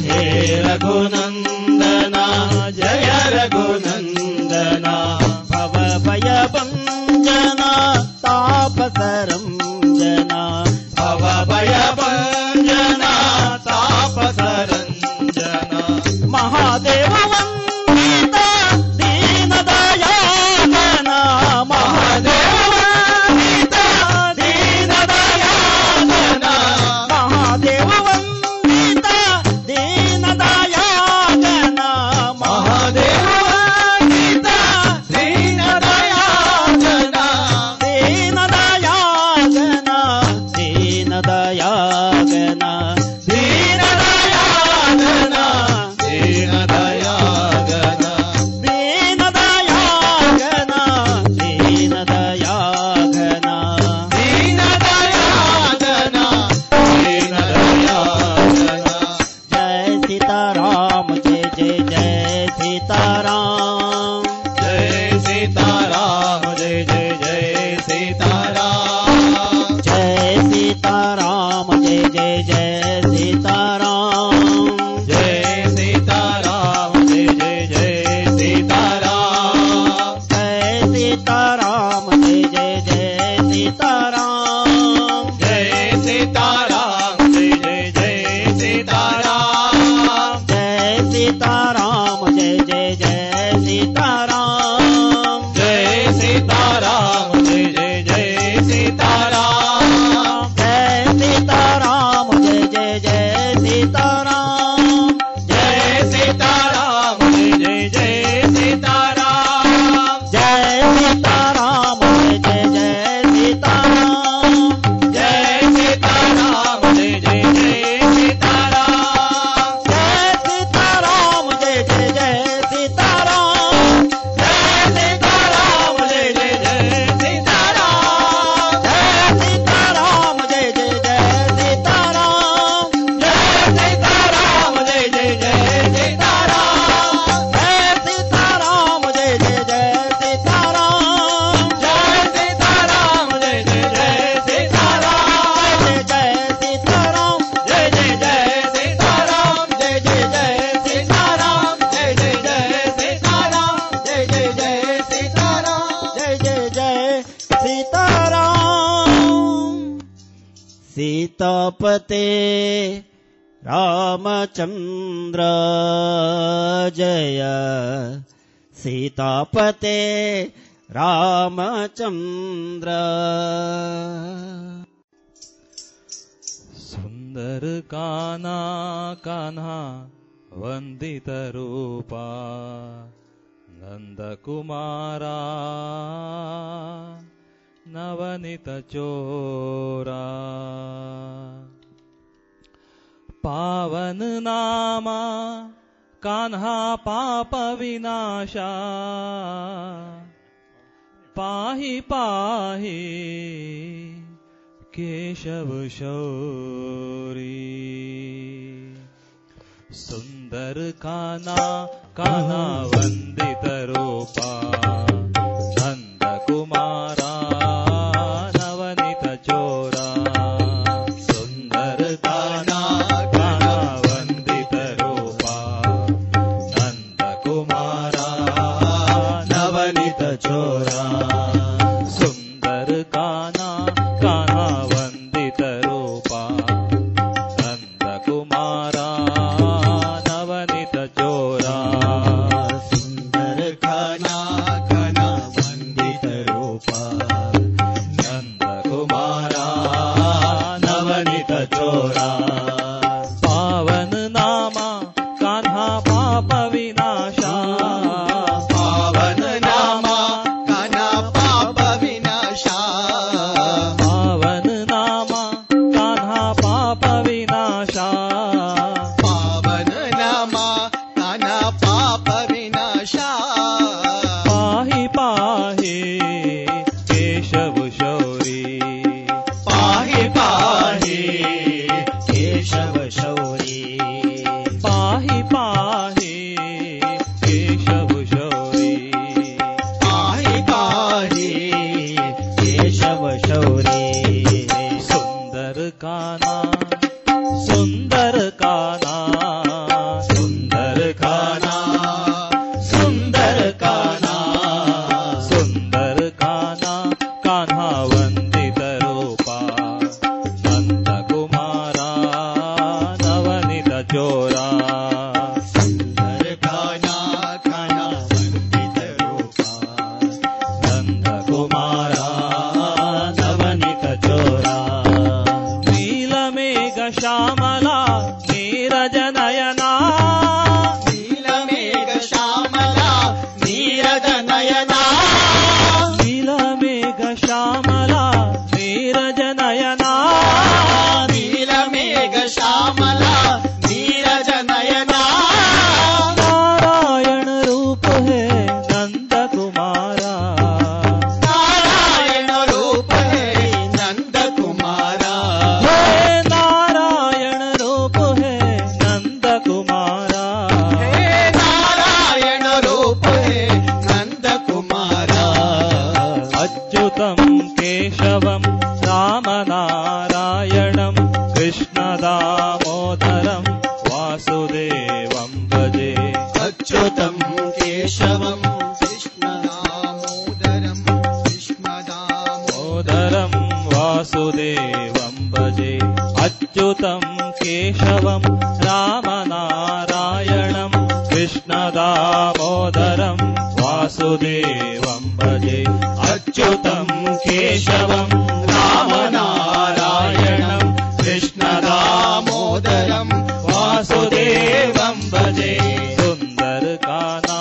ಹೇ ರಘುನಂದನ ಜಯ ರಘುನಂದನ ಭವ ಭಯ ಭಂಜನ ತಾಪಸರಂ जना ಭವ ಭಯ ಭಂಜನ ತಾಪಸರಂ जना ಮಹಾದೇವ ವಂದಿತ ದೀನದಯಾಳನ ಮಹಾದೇವ ವಂದಿತ ದೀನದಯಾಳನ ಮಹಾದೇವ ವಂದಿತ ದೀನದಯಾಳನ ಮಹಾದೇವ ವಂದಿತ ದೀನದಯಾಳನ ದೀನದಯಾಳನ ದೀನದಯಾಳನ ದೀನದಯಾಳನ ದೀನದಯಾಳನ ದೀನದಯಾಳನ ದೀನದಯಾಳನ ದೀನದಯಾಳನ ದೀನದಯಾಳನ ಜಯ ಸೀತಾರಾಮ ಜಯ ಜಯ ಜಯ ಸೀತಾರಾಮ ಜಯ ಸೀತಾರಾಮ ಜಯ ಜಯ ಜಯ ಸೀತಾರಾಮ ಜಯ ಸೀತಾರಾಮ ಜಯ ಜಯ ಜಯ ಸೀತಾರಾಮ ಜಯ ಸೀತಾರಾಮ ಜಯ ಜಯ ಜಯ ಸೀತಾರಾಮ ಜಯ ಸೀತಾರಾಮ ಜಯ ಜಯ ಜಯ ಸೀತಾರಾಮ ಜಯ ಸೀತಾರಾಮ ಜಯ ಜಯ ಜಯ ಸೀತಾರಾಮ ಜಯ ಸೀತಾರಾಮ ಜಯ ಜಯ ಜಯ ಸೀತಾರಾಮ ಜಯ ಸೀತಾರಾಮ ಜಯ ಜಯ ಜಯ ಸೀತಾರಾಮ ಜಯ ಸೀತಾರಾಮ ಜಯ ಜಯ ಜಯ ಸೀತಾರಾಮ सीतापते रामचंद्र जय सीतापते रामचंद्र। सुंदर काना कान्हा वंदित रूपा नंदकुमारा नवनीत चोरा पावन नामा कान्हा पाप विनाशा पाहि पाहि केशव शौरी। सुंदर काना कान्हा वंदित रूपा नंद कुमारा नवनीत चोरा सुंदर काना कान्हा वंदित रूपा नंद कुमारा नवनीत चोरा सुंदर काना कान्हा वंदित रूपा नंद कुमारा नवनीत चोरा सुंदर काना कान्हा वंदित रूपा नंद कुमारा नवनीत चोरा पावन नामा कान्हा पाप विनाशा पावन नामा कान्हा पाप विनाशा पावन नामा कान्हा पाप विनाशा पावन नामा कान्हा पाप विनाशा पाहि पाहि केशव शौरी पाहि पाहि केशव शौरी पाहि पाहि केशव शौरी पाहि पाहि केशव शौरी। सुंदर काना सुंदर काना सुंदर काना सुंदर काना सुंदर काना कान्हा वंदित रूपा नंद कुमारा नवनीत चोरा सुंदर काना कान्हा वंदित रूपा नंद कुमारा नवनीत चोरा नीलमेघ श्यामला नीरज नयना नीलमेघ श्यामला नीरज नयना नीलमेघ श्यामला नीरज नयना नीलमेघ श्यामला नीरज नयना नारायण रूप है नंद कुमारा नारायण रूप है नंद कुमारा हे नारायण रूप है नंद कुमारा हे नारायण रूप है नंद कुमारा अच्युतम केशवम रामनारायणम कृष्णदामोदरम वासुदेवम भजे अच्युतम केशवम कृष्णदामोदरम कृष्णदामोदरम वासुदेवम भजे अच्युतम केशवम रामनारायणम कृष्णदामोदरम वासुदेवं भजे अच्युतं केशवं रामनारायणं कृष्णदामोदरं वासुदेवं भजे। सुंदर काना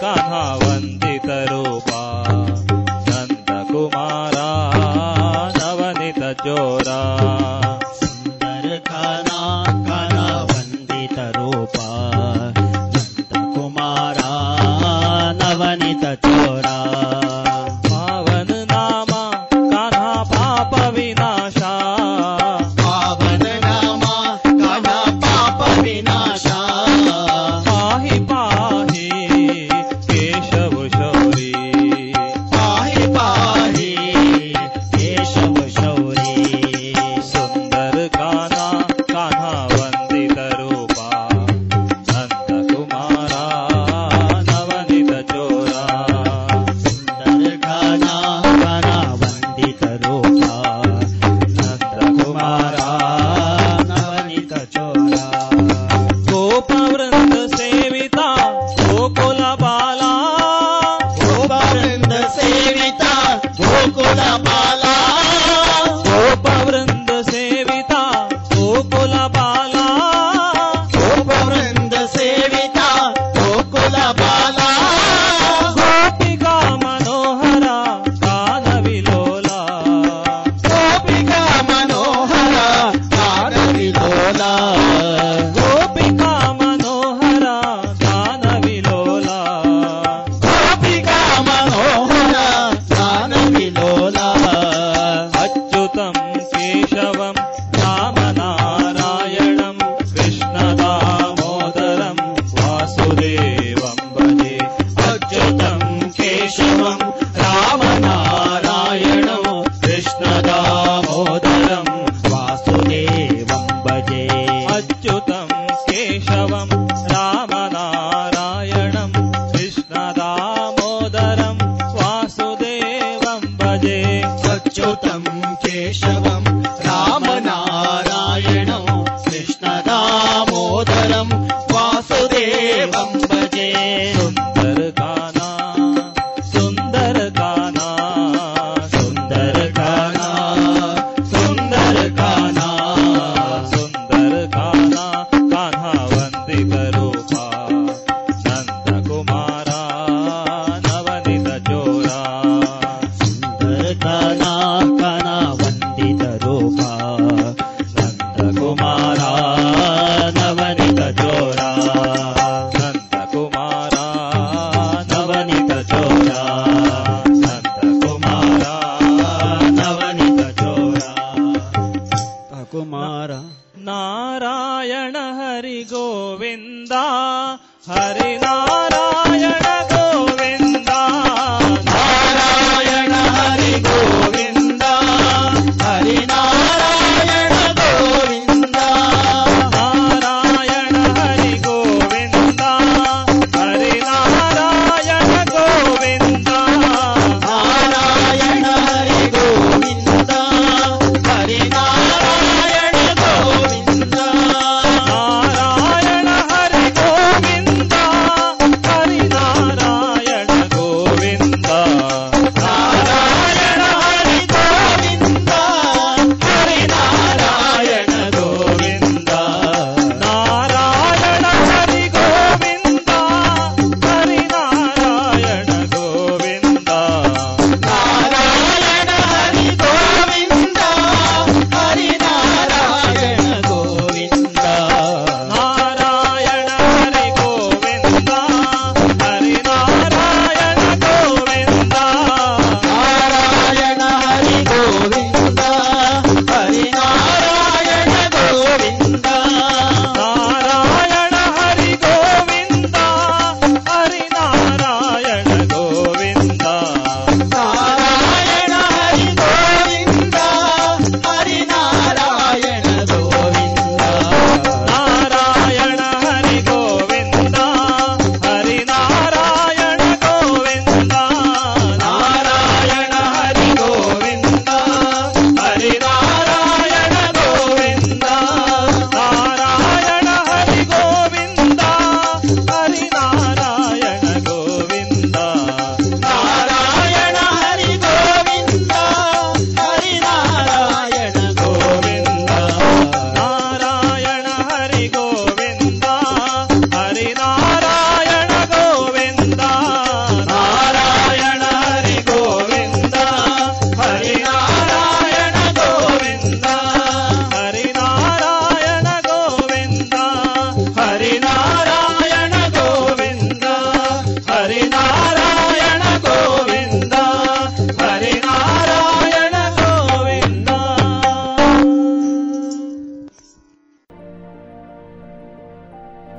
कान्हा वंदित रूपा नंद कुमारा नवनीत चोरा सुंदर काना कान्हा वंदित रूपा नवनीत चोरा पावन नामा कान्हा ಗೋಕುಲ ಬಾಲ ಗೋಪವೃಂದ ಸೇವಿತ ಗೋಕುಲ ಬಾಲ ಗೋಪಿಕಾ ಮನೋಹರ ಕಾನ ವಿಲೋಲ ಗೋಪಿಕಾ ಮನೋಹರ ಕಾನ ವಿಲೋಲ ಗೋಪಿಕಾ ಮನೋಹರ ಕಾನ ವಿಲೋಲ ಗೋಪಿಕಾ ಮನೋಹರ ಕಾನ ವಿಲೋಲ ಅಚ್ಯುತಂ ಕೇಶವಂ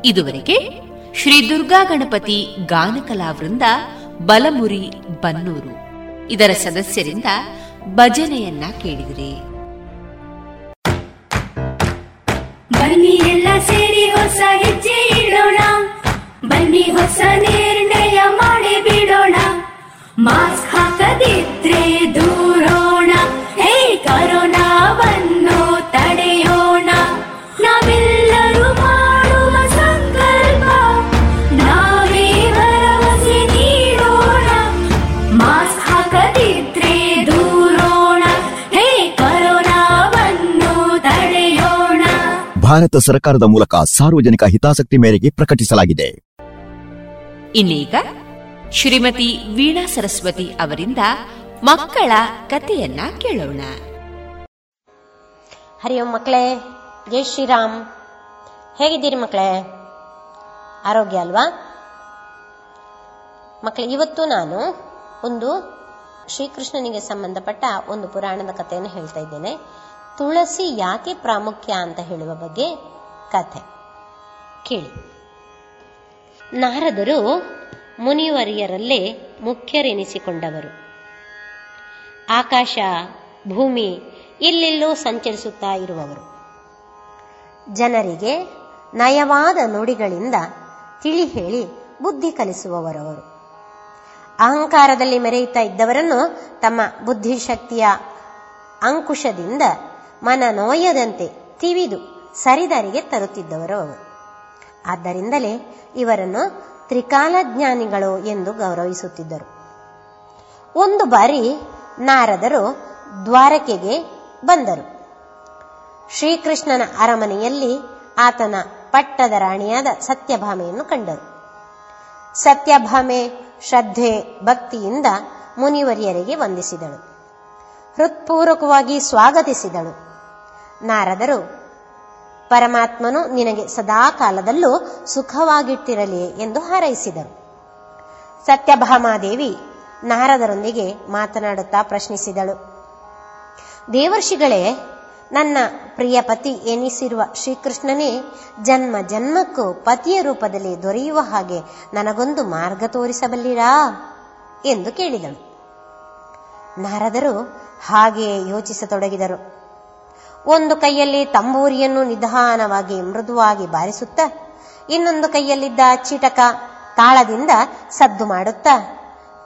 ಇದುವರೆಗೆ ಶ್ರೀ ದುರ್ಗಾ ಗಣಪತಿ ಗಾನಕಲಾವೃಂದ ಬಲಮುರಿ ಬನ್ನೂರು ಇದರ ಸದಸ್ಯರಿಂದ ಭಜನೆಯನ್ನ ಕೇಳಿದಿರಿ. ಬನ್ನಿ ಎಲ್ಲ ಸೇರಿ ಹೊಸ ಹೆಜ್ಜೆ ಇಡೋಣ, ಬನ್ನಿ ಹೊಸ ನಿರ್ಣಯ ಮಾಡಿ ಬಿಡೋಣ, ಮಾಸ್ಕ್ ಹಾಕದಿದ್ರೆ ದೂರೋಣ, ಹೇ ಕರೋನಾವನ್ನು ತಡೆಯೋಣ, ನಾವೆಲ್ಲರೂ ದೂರೋಣ, ಹೇ ಕರೋನಾವನ್ನು ತಡೆಯೋಣ. ಭಾರತ ಸರ್ಕಾರದ ಮೂಲಕ ಸಾರ್ವಜನಿಕ ಹಿತಾಸಕ್ತಿ ಮೇರೆಗೆ ಪ್ರಕಟಿಸಲಾಗಿದೆ. ಇನ್ನೀಗ ಶ್ರೀಮತಿ ವೀಣಾ ಸರಸ್ವತಿ ಅವರಿಂದ ಮಕ್ಕಳ ಕಥೆಯನ್ನ ಕೇಳೋಣ. ಹರಿ ಓಂ. ಮಕ್ಕಳೇ, ಜೈ ಶ್ರೀರಾಮ್. ಹೇಗಿದ್ದೀರಿ ಮಕ್ಕಳೇ? ಆರೋಗ್ಯ ಅಲ್ವಾ ಮಕ್ಕಳೇ? ಇವತ್ತು ನಾನು ಒಂದು ಶ್ರೀಕೃಷ್ಣನಿಗೆ ಸಂಬಂಧಪಟ್ಟ ಒಂದು ಪುರಾಣದ ಕಥೆಯನ್ನು ಹೇಳ್ತಾ ಇದ್ದೇನೆ. ತುಳಸಿ ಯಾಕೆ ಪ್ರಾಮುಖ್ಯ ಅಂತ ಹೇಳುವ ಬಗ್ಗೆ ಕಥೆ ಕೇಳಿ. ನಾರದರು ಮುನಿವರಿಯರಲ್ಲೇ ಮುಖ್ಯರೆನಿಸಿಕೊಂಡವರು. ಆಕಾಶ, ಭೂಮಿ ಇಲ್ಲೆಲ್ಲೋ ಸಂಚರಿಸುತ್ತಾ ಇರುವವರು. ಜನರಿಗೆ ನಯವಾದ ನುಡಿಗಳಿಂದ ತಿಳಿ ಹೇಳಿ ಬುದ್ಧಿ ಕಲಿಸುವವರವರು. ಅಹಂಕಾರದಲ್ಲಿ ಮೆರೆಯುತ್ತಾ ಇದ್ದವರನ್ನು ತಮ್ಮ ಬುದ್ಧಿಶಕ್ತಿಯ ಅಂಕುಶದಿಂದ ಮನ ನೋಯದಂತೆ ತಿವಿದು ಸರಿದಾರಿಗೆ ತರುತ್ತಿದ್ದವರು ಅವರು. ಆದ್ದರಿಂದಲೇ ಇವರನ್ನು ತ್ರಿಕಾಲಜ್ಞಾನಿಗಳು ಎಂದು ಗೌರವಿಸುತ್ತಿದ್ದರು. ಒಂದು ಬಾರಿ ನಾರದರು ದ್ವಾರಕೆಗೆ ಬಂದರು. ಶ್ರೀಕೃಷ್ಣನ ಅರಮನೆಯಲ್ಲಿ ಆತನ ಪಟ್ಟದ ರಾಣಿಯಾದ ಸತ್ಯಭಾಮೆಯನ್ನು ಕಂಡರು. ಸತ್ಯಭಾಮೆ ಶ್ರದ್ಧೆ ಭಕ್ತಿಯಿಂದ ಮುನಿವರಿಯರಿಗೆ ವಂದಿಸಿದಳು, ಹೃತ್ಪೂರ್ವಕವಾಗಿ ಸ್ವಾಗತಿಸಿದಳು. ನಾರದರು, ಪರಮಾತ್ಮನು ನಿನಗೆ ಸದಾ ಕಾಲದಲ್ಲೂ ಸುಖವಾಗಿಟ್ಟಿರಲಿ ಎಂದು ಹಾರೈಸಿದರು. ಸತ್ಯಭಾಮಾದೇವಿ ನಾರದರೊಂದಿಗೆ ಮಾತನಾಡುತ್ತಾ ಪ್ರಶ್ನಿಸಿದಳು, ದೇವರ್ಷಿಗಳೇ, ನನ್ನ ಪ್ರಿಯ ಪತಿ ಎನಿಸಿರುವ ಶ್ರೀಕೃಷ್ಣನೇ ಜನ್ಮ ಜನ್ಮಕ್ಕೂ ಪತಿಯ ರೂಪದಲ್ಲಿ ದೊರೆಯುವ ಹಾಗೆ ನನಗೊಂದು ಮಾರ್ಗ ತೋರಿಸಬಲ್ಲಿರಾ ಎಂದು ಕೇಳಿದಳು. ನಾರದರು ಹಾಗೆಯೇ ಯೋಚಿಸತೊಡಗಿದರು. ಒಂದು ಕೈಯಲ್ಲಿ ತಂಬೂರಿಯನ್ನು ನಿಧಾನವಾಗಿ ಮೃದುವಾಗಿ ಬಾರಿಸುತ್ತಾ, ಇನ್ನೊಂದು ಕೈಯಲ್ಲಿದ್ದ ಚಿಟಕ ತಾಳದಿಂದ ಸದ್ದು ಮಾಡುತ್ತಾ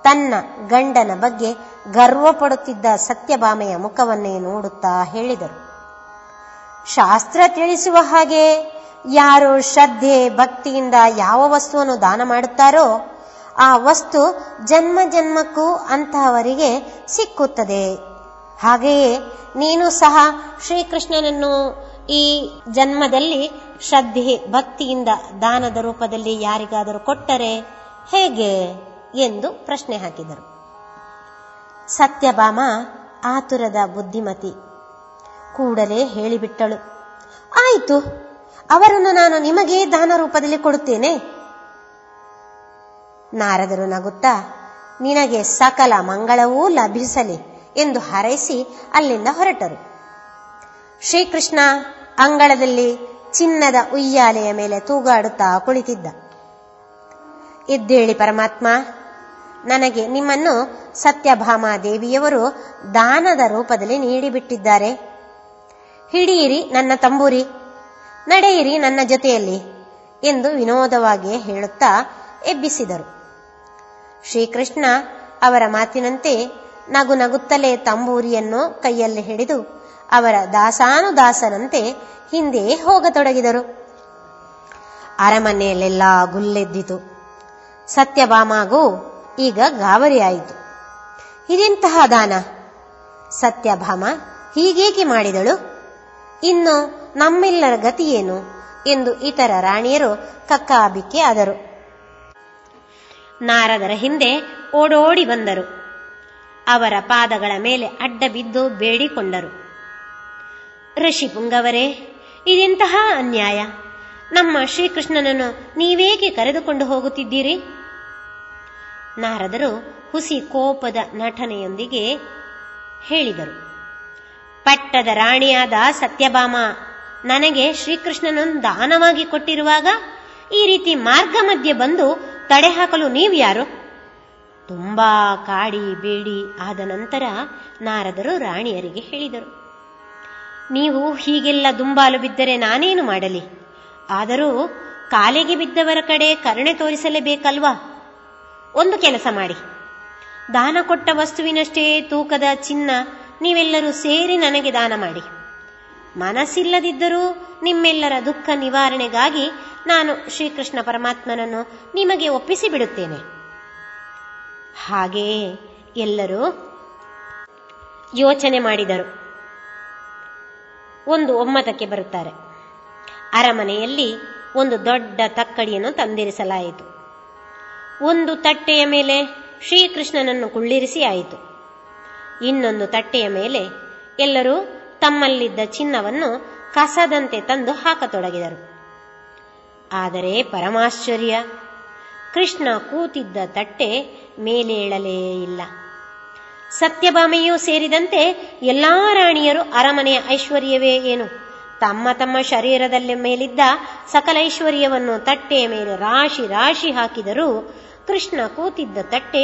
ತನ್ನ ಗಂಡನ ಬಗ್ಗೆ ಗರ್ವ ಪಡುತ್ತಿದ್ದ ಸತ್ಯಭಾಮೆಯ ಮುಖವನ್ನೇ ನೋಡುತ್ತಾ ಹೇಳಿದರು, ಶಾಸ್ತ್ರ ತಿಳಿಸುವ ಹಾಗೆ ಯಾರು ಶ್ರದ್ಧೆ ಭಕ್ತಿಯಿಂದ ಯಾವ ವಸ್ತುವನ್ನು ದಾನ ಮಾಡುತ್ತಾರೋ ಆ ವಸ್ತು ಜನ್ಮ ಜನ್ಮಕ್ಕೂ ಅಂತಹವರಿಗೆ ಸಿಕ್ಕುತ್ತದೆ. ಹಾಗೆಯೇ ನೀನು ಸಹ ಶ್ರೀಕೃಷ್ಣನನ್ನು ಈ ಜನ್ಮದಲ್ಲಿ ಶ್ರದ್ಧೆ ಭಕ್ತಿಯಿಂದ ದಾನದ ರೂಪದಲ್ಲಿ ಯಾರಿಗಾದರೂ ಕೊಟ್ಟರೆ ಹೇಗೆ ಎಂದು ಪ್ರಶ್ನೆ ಹಾಕಿದರು. ಸತ್ಯಭಾಮ ಆತುರದ ಬುದ್ಧಿಮತಿ, ಕೂಡಲೇ ಹೇಳಿಬಿಟ್ಟಳು, ಆಯಿತು, ಅವರನ್ನು ನಾನು ನಿಮಗೆ ದಾನ ರೂಪದಲ್ಲಿ ಕೊಡುತ್ತೇನೆ. ನಾರದರು ನಗುತ್ತಾ ನಿನಗೆ ಸಕಲ ಮಂಗಳವೂ ಲಭಿಸಲಿ ಎಂದು ಹಾರೈಸಿ ಅಲ್ಲಿಂದ ಹೊರಟರು. ಶ್ರೀಕೃಷ್ಣ ಅಂಗಳದಲ್ಲಿ ಚಿನ್ನದ ಉಯ್ಯಾಲೆಯ ಮೇಲೆ ತೂಗಾಡುತ್ತಾ ಕುಳಿತಿದ್ದ. ಇದ್ದೇಳಿ ಪರಮಾತ್ಮ, ನನಗೆ ನಿಮ್ಮನ್ನು ಸತ್ಯಭಾಮಾದೇವಿಯವರು ದಾನದ ರೂಪದಲ್ಲಿ ನೀಡಿಬಿಟ್ಟಿದ್ದಾರೆ. ಹಿಡಿಯಿರಿ ನನ್ನ ತಂಬೂರಿ, ನಡೆಯಿರಿ ನನ್ನ ಜೊತೆಯಲ್ಲಿ ಎಂದು ವಿನೋದವಾಗಿಯೇ ಹೇಳುತ್ತಾ ಎಬ್ಬಿಸಿದರು. ಶ್ರೀಕೃಷ್ಣ ಅವರ ಮಾತಿನಂತೆ ನಗು ನಗುತ್ತಲೇ ತಂಬೂರಿಯನ್ನು ಕೈಯಲ್ಲಿ ಹಿಡಿದು ಅವರ ದಾಸಾನುದಾಸನಂತೆ ಹಿಂದೆ ಹೋಗತೊಡಗಿದರು. ಅರಮನೆಯಲ್ಲೆಲ್ಲ ಗುಲ್ಲೆದ್ದಿತು. ಸತ್ಯಭಾಮಗೂ ಈಗ ಗಾಬರಿಯಾಯಿತು. ಇದೆಂತಹ ದಾನ? ಸತ್ಯಭಾಮ ಹೀಗೇಕೆ ಮಾಡಿದಳು? ಇನ್ನು ನಮ್ಮೆಲ್ಲರ ಗತಿಯೇನು ಎಂದು ಇತರ ರಾಣಿಯರು ಕಕ್ಕಾಬಿಕ್ಕಿ ಆದರು. ನಾರದರ ಹಿಂದೆ ಓಡೋಡಿ ಬಂದರು. ಅವರ ಪಾದಗಳ ಮೇಲೆ ಅಡ್ಡ ಬಿದ್ದು ಬೇಡಿಕೊಂಡರು, ಋಷಿಪುಂಗವರೇ, ಇದೆಂತಹ ಅನ್ಯಾಯ! ನಮ್ಮ ಶ್ರೀಕೃಷ್ಣನನ್ನು ನೀವೇಕೆ ಕರೆದುಕೊಂಡು ಹೋಗುತ್ತಿದ್ದೀರಿ? ನಾರದರು ಹುಸಿ ಕೋಪದ ನಟನೆಯೊಂದಿಗೆ ಹೇಳಿದರು, ಪಟ್ಟದ ರಾಣಿಯಾದ ಸತ್ಯಭಾಮ ನನಗೆ ಶ್ರೀಕೃಷ್ಣನನ್ನು ದಾನವಾಗಿ ಕೊಟ್ಟಿರುವಾಗ ಈ ರೀತಿ ಮಾರ್ಗ ಮಧ್ಯೆ ಬಂದು ತಡೆ ಹಾಕಲು ನೀವು ಯಾರು? ತುಂಬಾ ಕಾಡಿ ಬೇಡಿ ಆದ ನಂತರ ನಾರದರು ರಾಣಿಯರಿಗೆ ಹೇಳಿದರು, ನೀವು ಹೀಗೆಲ್ಲ ದುಂಬಾಲು ಬಿದ್ದರೆ ನಾನೇನು ಮಾಡಲಿ? ಆದರೂ ಕಾಲಿಗೆ ಬಿದ್ದವರ ಕಡೆ ಕರುಣೆ ತೋರಿಸಲೇಬೇಕಲ್ವಾ? ಒಂದು ಕೆಲಸ ಮಾಡಿ, ದಾನ ಕೊಟ್ಟ ವಸ್ತುವಿನಷ್ಟೇ ತೂಕದ ಚಿನ್ನ ನೀವೆಲ್ಲರೂ ಸೇರಿ ನನಗೆ ದಾನ ಮಾಡಿ. ಮನಸ್ಸಿಲ್ಲದಿದ್ದರೂ ನಿಮ್ಮೆಲ್ಲರ ದುಃಖ ನಿವಾರಣೆಗಾಗಿ ನಾನು ಶ್ರೀಕೃಷ್ಣ ಪರಮಾತ್ಮನನ್ನು ನಿಮಗೆ ಒಪ್ಪಿಸಿ ಬಿಡುತ್ತೇನೆ. ಹಾಗೆಯೇ ಎಲ್ಲರೂ ಯೋಚನೆ ಮಾಡಿದರು. ಒಂದು ಒಮ್ಮತಕ್ಕೆ ಬರುತ್ತಾರೆ. ಅರಮನೆಯಲ್ಲಿ ಒಂದು ದೊಡ್ಡ ತಕ್ಕಡಿಯನ್ನು ತಂದಿರಿಸಲಾಯಿತು. ಒಂದು ತಟ್ಟೆಯ ಮೇಲೆ ಶ್ರೀಕೃಷ್ಣನನ್ನು ಕುಳ್ಳಿರಿಸಿ ಆಯಿತು. ಇನ್ನೊಂದು ತಟ್ಟೆಯ ಮೇಲೆ ಎಲ್ಲರೂ ತಮ್ಮಲ್ಲಿದ್ದ ಚಿನ್ನವನ್ನು ಕಸದಂತೆ ತಂದು ಹಾಕತೊಡಗಿದರು. ಆದರೆ ಪರಮಾಶ್ಚರ್ಯ, ಕೃಷ್ಣ ಕೂತಿದ್ದ ತಟ್ಟೆ ಮೇಲೇಳಲೇ ಇಲ್ಲ. ಸತ್ಯಭಾಮೆಯೂ ಸೇರಿದಂತೆ ಎಲ್ಲಾ ರಾಣಿಯರು ಅರಮನೆಯ ಐಶ್ವರ್ಯವೇ ಏನು, ತಮ್ಮ ತಮ್ಮ ಶರೀರದಲ್ಲಿ ಮೇಲಿದ್ದ ಸಕಲೈಶ್ವರ್ಯವನ್ನು ತಟ್ಟೆಯ ಮೇಲೆ ರಾಶಿ ರಾಶಿ ಹಾಕಿದರೂ ಕೃಷ್ಣ ಕೂತಿದ್ದ ತಟ್ಟೆ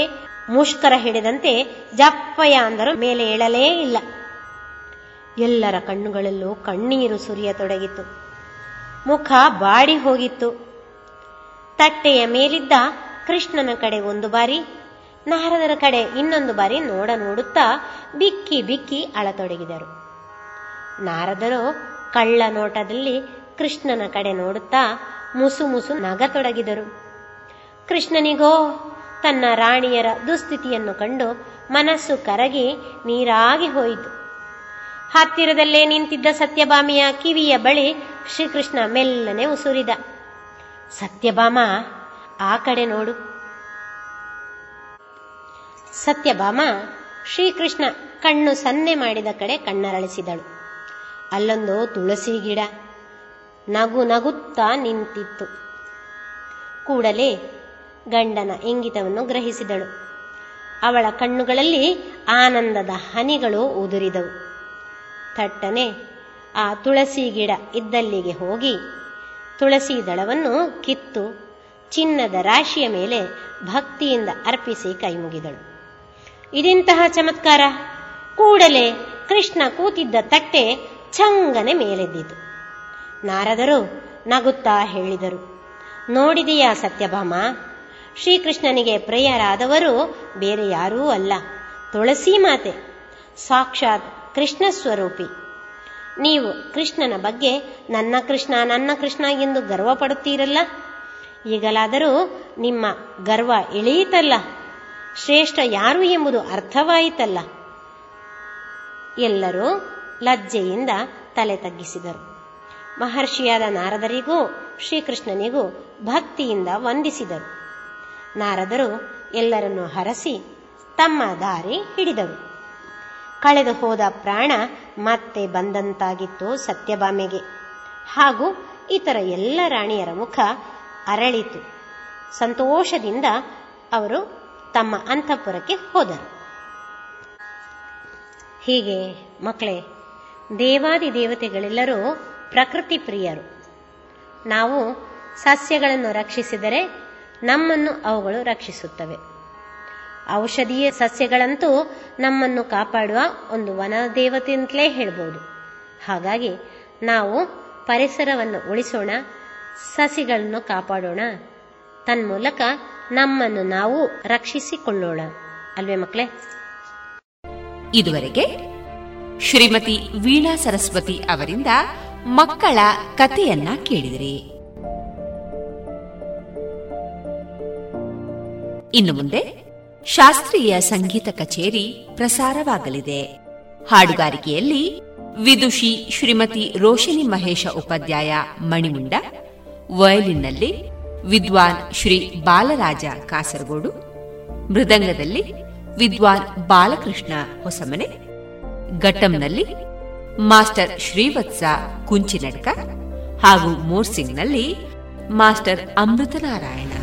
ಮುಷ್ಕರ ಹಿಡಿದಂತೆ ಜಪ್ಪಯ ಅಂದರೂ ಮೇಲೆ ಏಳಲೇ ಇಲ್ಲ. ಎಲ್ಲರ ಕಣ್ಣುಗಳಲ್ಲೂ ಕಣ್ಣೀರು ಸುರಿಯತೊಡಗಿತು. ಮುಖ ಬಾಡಿ ಹೋಗಿತ್ತು. ತಟ್ಟೆಯ ಮೇಲಿದ್ದ ಕೃಷ್ಣನ ಕಡೆ ಒಂದು ಬಾರಿ, ನಾರದರ ಕಡೆ ಇನ್ನೊಂದು ಬಾರಿ ನೋಡ ನೋಡುತ್ತಾ ಬಿಕ್ಕಿ ಬಿಕ್ಕಿ ಅಳತೊಡಗಿದರು. ನಾರದರು ಕಳ್ಳ ನೋಟದಲ್ಲಿ ಕೃಷ್ಣನ ಕಡೆ ನೋಡುತ್ತಾ ಮುಸು ಮುಸು ನಗತೊಡಗಿದರು. ಕೃಷ್ಣನಿಗೋ ತನ್ನ ರಾಣಿಯರ ದುಸ್ಥಿತಿಯನ್ನು ಕಂಡು ಮನಸ್ಸು ಕರಗಿ ನೀರಾಗಿ ಹೋಯಿತು. ಹತ್ತಿರದಲ್ಲೇ ನಿಂತಿದ್ದ ಸತ್ಯಭಾಮೆಯ ಕಿವಿಯ ಬಳಿ ಶ್ರೀಕೃಷ್ಣ ಮೆಲ್ಲನೆ ಉಸುರಿದ. ಸತ್ಯಭಾಮ, ಆ ಕಡೆ ನೋಡು. ಸತ್ಯಭಾಮ ಶ್ರೀಕೃಷ್ಣ ಕಣ್ಣು ಸನ್ನೆ ಮಾಡಿದ ಕಡೆ ಕಣ್ಣರಳಿಸಿದಳು. ಅಲ್ಲೊಂದು ತುಳಸಿ ಗಿಡ ನಗು ನಗುತ್ತಾ ನಿಂತಿತ್ತು. ಕೂಡಲೇ ಗಂಡನ ಇಂಗಿತವನ್ನು ಗ್ರಹಿಸಿದಳು. ಅವಳ ಕಣ್ಣುಗಳಲ್ಲಿ ಆನಂದದ ಹನಿಗಳು ಉದುರಿದವು. ಥಟ್ಟನೆ ಆ ತುಳಸಿ ಗಿಡ ಇದ್ದಲ್ಲಿಗೆ ಹೋಗಿ ತುಳಸಿ ದಳವನ್ನು ಕಿತ್ತು ಚಿನ್ನದ ರಾಶಿಯ ಮೇಲೆ ಭಕ್ತಿಯಿಂದ ಅರ್ಪಿಸಿ ಕೈಮುಗಿದಳು. ಇದೆಂತಹ ಚಮತ್ಕಾರ! ಕೂಡಲೇ ಕೃಷ್ಣ ಕೂತಿದ್ದ ತಟ್ಟೆ ಚಂಗನೆ ಮೇಲೆದ್ದಿತು. ನಾರದರು ನಗುತ್ತಾ ಹೇಳಿದರು, ನೋಡಿದೆಯಾ ಸತ್ಯಭಾಮ, ಶ್ರೀಕೃಷ್ಣನಿಗೆ ಪ್ರಿಯರಾದವರು ಬೇರೆ ಯಾರೂ ಅಲ್ಲ, ತುಳಸಿ ಮಾತೆ, ಸಾಕ್ಷಾತ್ ಕೃಷ್ಣ ಸ್ವರೂಪಿ. ನೀವು ಕೃಷ್ಣನ ಬಗ್ಗೆ ನನ್ನ ಕೃಷ್ಣ ನನ್ನ ಕೃಷ್ಣ ಎಂದು ಗರ್ವ ಪಡುತ್ತೀರಲ್ಲ, ಈಗಲಾದರೂ ನಿಮ್ಮ ಗರ್ವ ಇಳಿಯಿತಲ್ಲ, ಶ್ರೇಷ್ಠ ಯಾರು ಎಂಬುದು ಅರ್ಥವಾಯಿತಲ್ಲ. ಎಲ್ಲರೂ ಲಜ್ಜೆಯಿಂದ ತಲೆ ತಗ್ಗಿಸಿದರು. ಮಹರ್ಷಿಯಾದ ನಾರದರಿಗೂ ಶ್ರೀಕೃಷ್ಣನಿಗೂ ಭಕ್ತಿಯಿಂದ ವಂದಿಸಿದರು. ನಾರದರು ಎಲ್ಲರನ್ನು ಹರಸಿ ತಮ್ಮ ದಾರಿ ಹಿಡಿದರು. ಕಳೆದು ಹೋದ ಪ್ರಾಣ ಮತ್ತೆ ಬಂದಂತಾಗಿತ್ತು ಸತ್ಯಭಾಮೆಗೆ. ಹಾಗೂ ಇತರ ಎಲ್ಲ ರಾಣಿಯರ ಮುಖ ಅರಳಿತು. ಸಂತೋಷದಿಂದ ಅವರು ತಮ್ಮ ಅಂತಃಪುರಕ್ಕೆ ಹೋದರು. ಹೀಗೆ ಮಕ್ಕಳೇ, ದೇವಾದಿ ದೇವತೆಗಳೆಲ್ಲರೂ ಪ್ರಕೃತಿ ಪ್ರಿಯರು. ನಾವು ಸಸ್ಯಗಳನ್ನು ರಕ್ಷಿಸಿದರೆ ನಮ್ಮನ್ನು ಅವುಗಳು ರಕ್ಷಿಸುತ್ತವೆ. ಔಷಧೀಯ ಸಸ್ಯಗಳಂತೂ ನಮ್ಮನ್ನು ಕಾಪಾಡುವ ಒಂದು ವನ ದೇವತೆ ಅಂತಲೇ ಹೇಳ್ಬೋದು. ಹಾಗಾಗಿ ನಾವು ಪರಿಸರವನ್ನು ಉಳಿಸೋಣ, ಸಸಿಗಳನ್ನು ಕಾಪಾಡೋಣ, ತನ್ಮೂಲಕ ನಮ್ಮನ್ನು ನಾವು ರಕ್ಷಿಸಿಕೊಳ್ಳೋಣ, ಅಲ್ವೇ ಮಕ್ಕಳೇ? ಇದುವರೆಗೆ ಶ್ರೀಮತಿ ವೀಣಾ ಸರಸ್ವತಿ ಅವರಿಂದ ಮಕ್ಕಳ ಕಥೆಯನ್ನ ಕೇಳಿದಿರಿ. ಇನ್ನು ಮುಂದೆ ಶಾಸ್ತ್ರೀಯ ಸಂಗೀತ ಕಚೇರಿ ಪ್ರಸಾರವಾಗಲಿದೆ. ಹಾಡುಗಾರಿಕೆಯಲ್ಲಿ ವಿದುಷಿ ಶ್ರೀಮತಿ ರೋಶಿನಿ ಮಹೇಶ ಉಪಾಧ್ಯಾಯ ಮಣಿಮುಂಡ, ವಯಲಿನ್ನಲ್ಲಿ ವಿದ್ವಾನ್ ಶ್ರೀ ಬಾಲರಾಜ ಕಾಸರಗೋಡು, ಮೃದಂಗದಲ್ಲಿ ವಿದ್ವಾನ್ ಬಾಲಕೃಷ್ಣ ಹೊಸಮನೆ, ಘಟ್ಟಂನಲ್ಲಿ ಮಾಸ್ಟರ್ ಶ್ರೀವತ್ಸ ಕುಂಚಿನಡ್ಕ ಹಾಗೂ ಮೋರ್ಸಿಂಗ್ನಲ್ಲಿ ಮಾಸ್ಟರ್ ಅಮೃತನಾರಾಯಣ.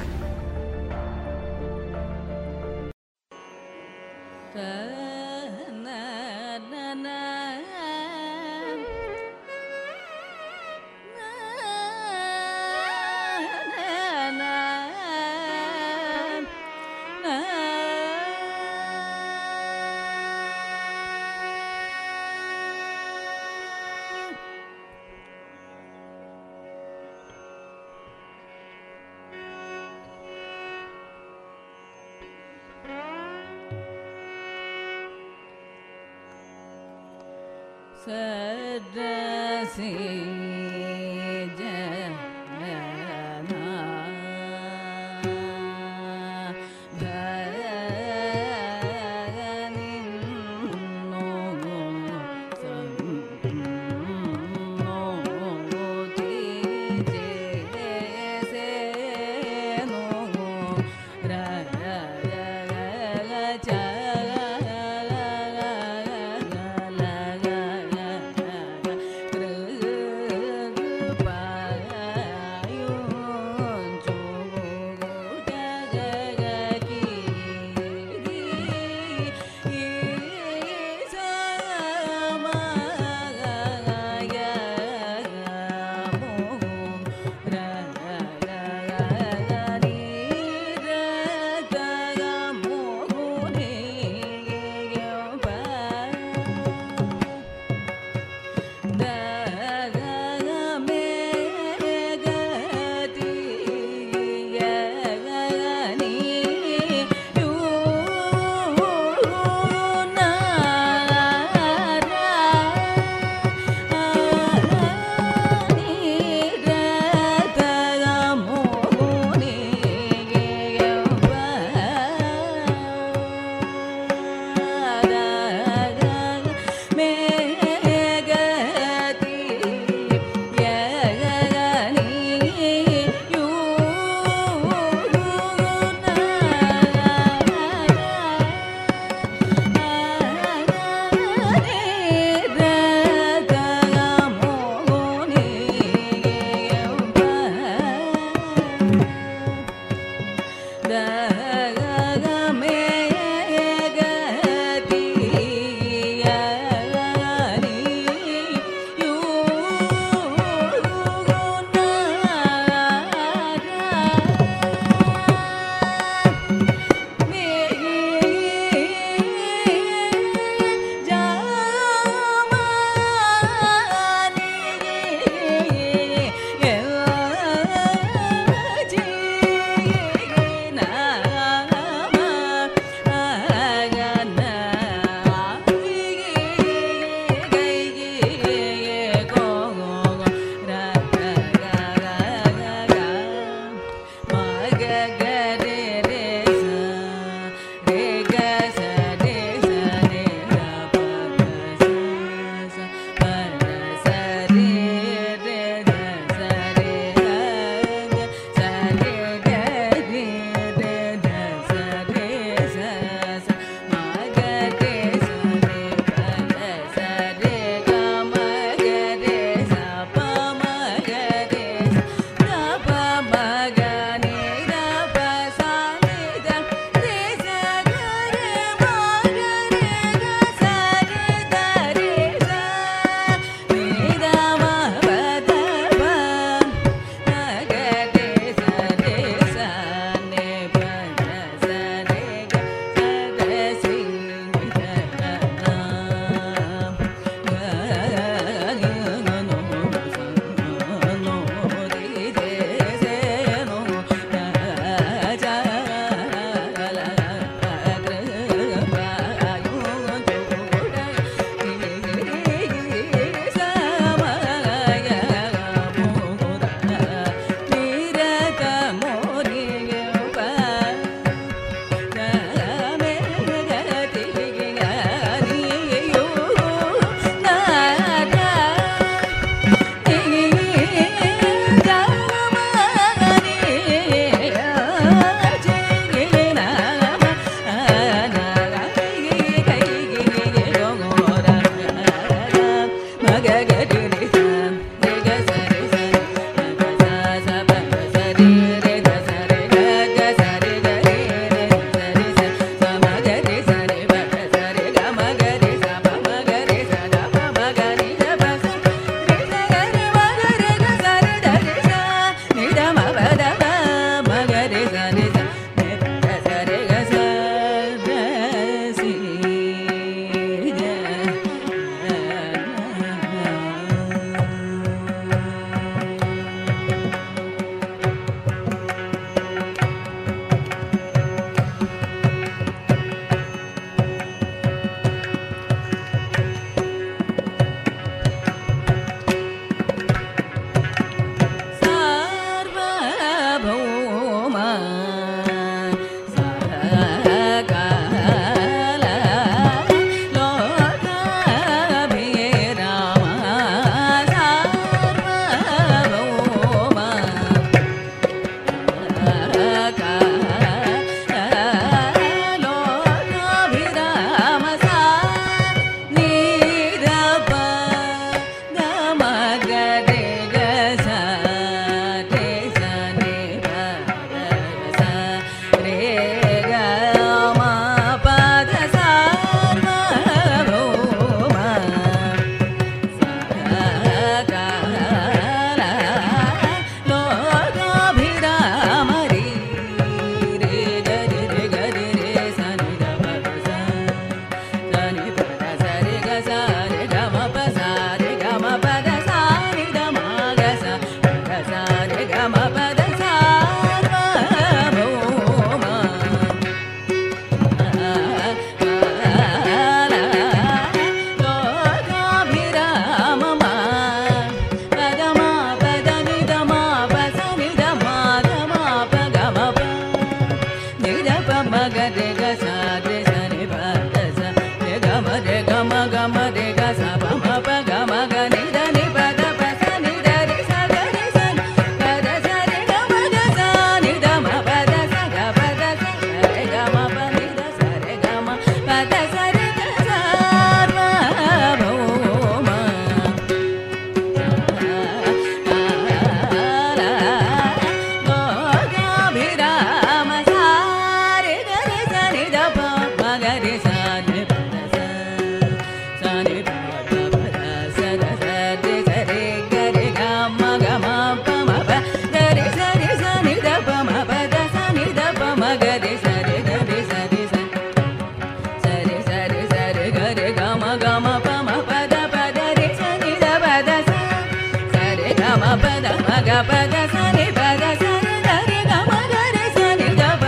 ಪದ ಮಗ ಪದ ಸರಿ ಪದ ಸರಿ ಧರಿ ಗಮ ಧರಿ ಸರಿ ದಪ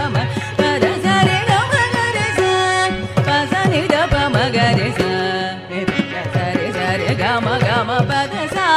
ಪದ ಸರಿ ಗಮ ಗರಿ ಸರಿ ದಪ ಮಗರಿ ಸರಿ ಸರಿ ಗಮ ಗಮ ಪದ ಸಾ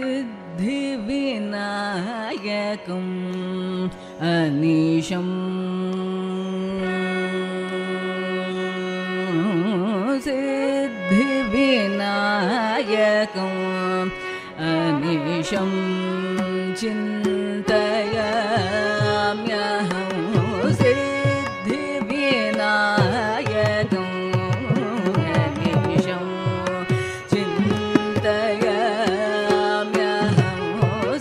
ಸಿದ್ಧಿವಿನಾಯಕಂ ಅನೀಶಂ ಸಿದ್ಧಿವಿನಾಯಕಂ ईशं चिन्तयाम्यहं सिद्धिविनायकं ईशं चिन्तयाम्यहं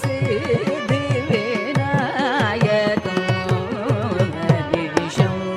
सिद्धिविनायकं ईशं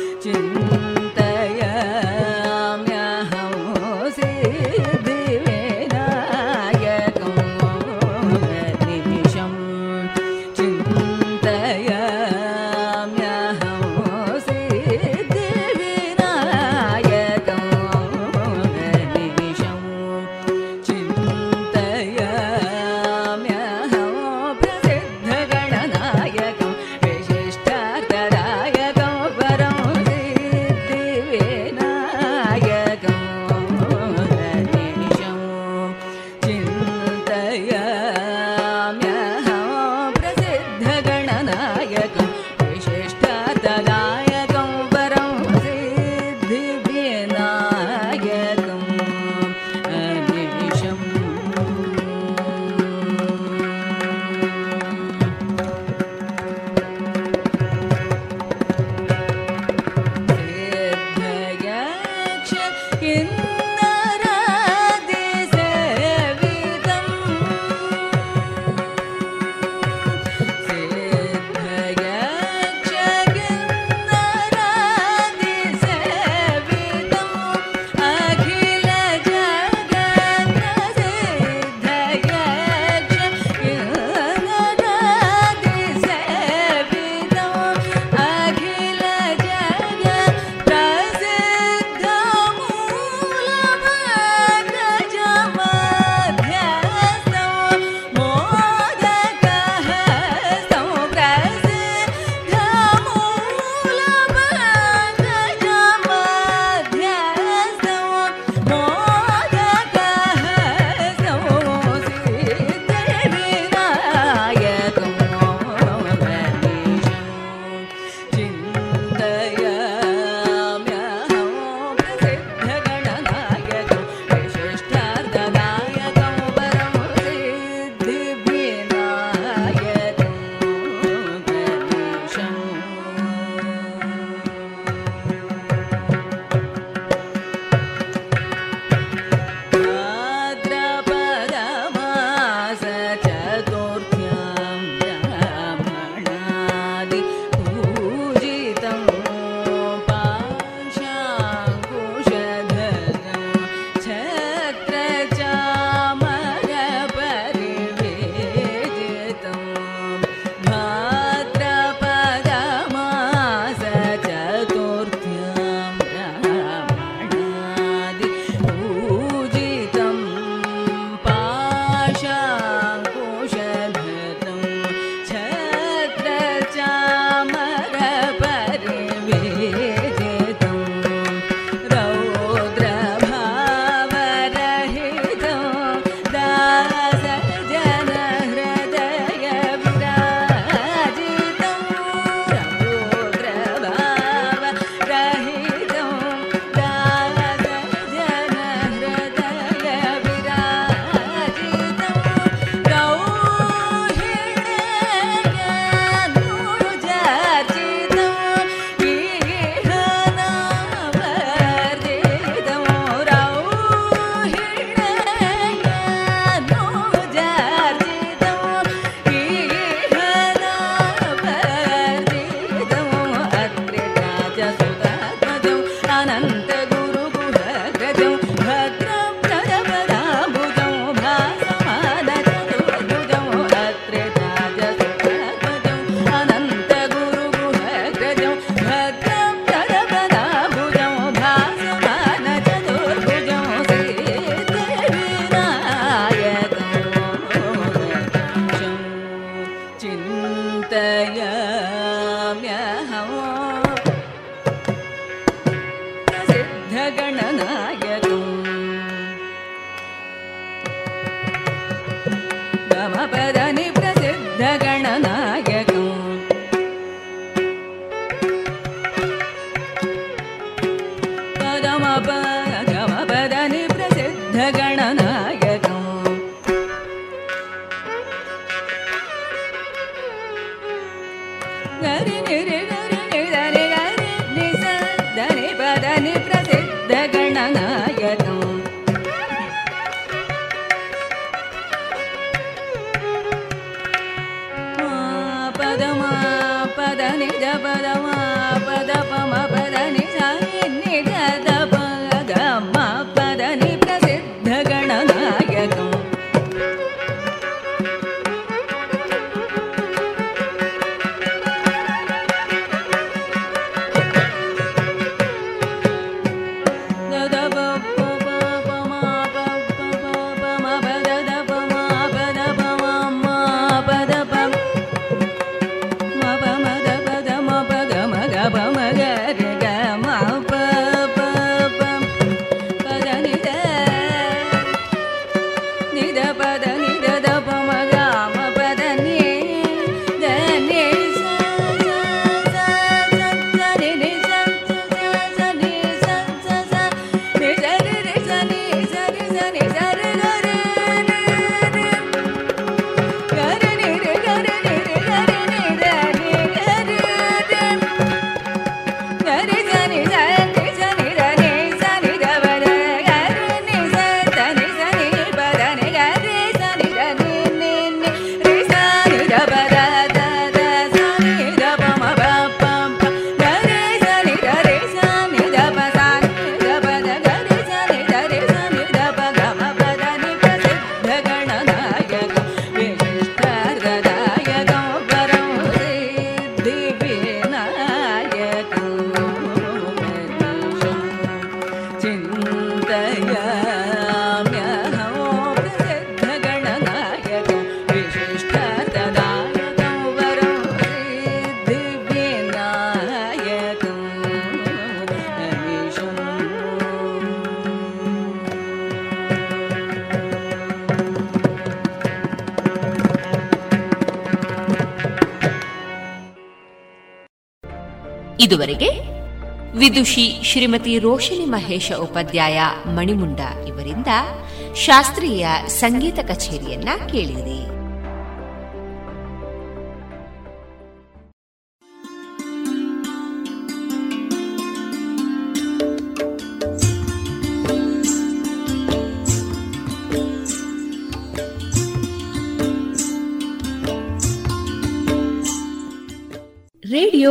चिन्तयाम्यहं सिद्धिविनायकं ಇದುವರೆಗೆ ವಿದುಷಿ ಶ್ರೀಮತಿ ರೋಶಿನಿ ಮಹೇಶ ಉಪಾಧ್ಯಾಯ ಮಣಿಮುಂಡ ಇವರಿಂದ ಶಾಸ್ತ್ರೀಯ ಸಂಗೀತ ಕಚೇರಿಯನ್ನ ಕೇಳಿರಿ. ರೇಡಿಯೋ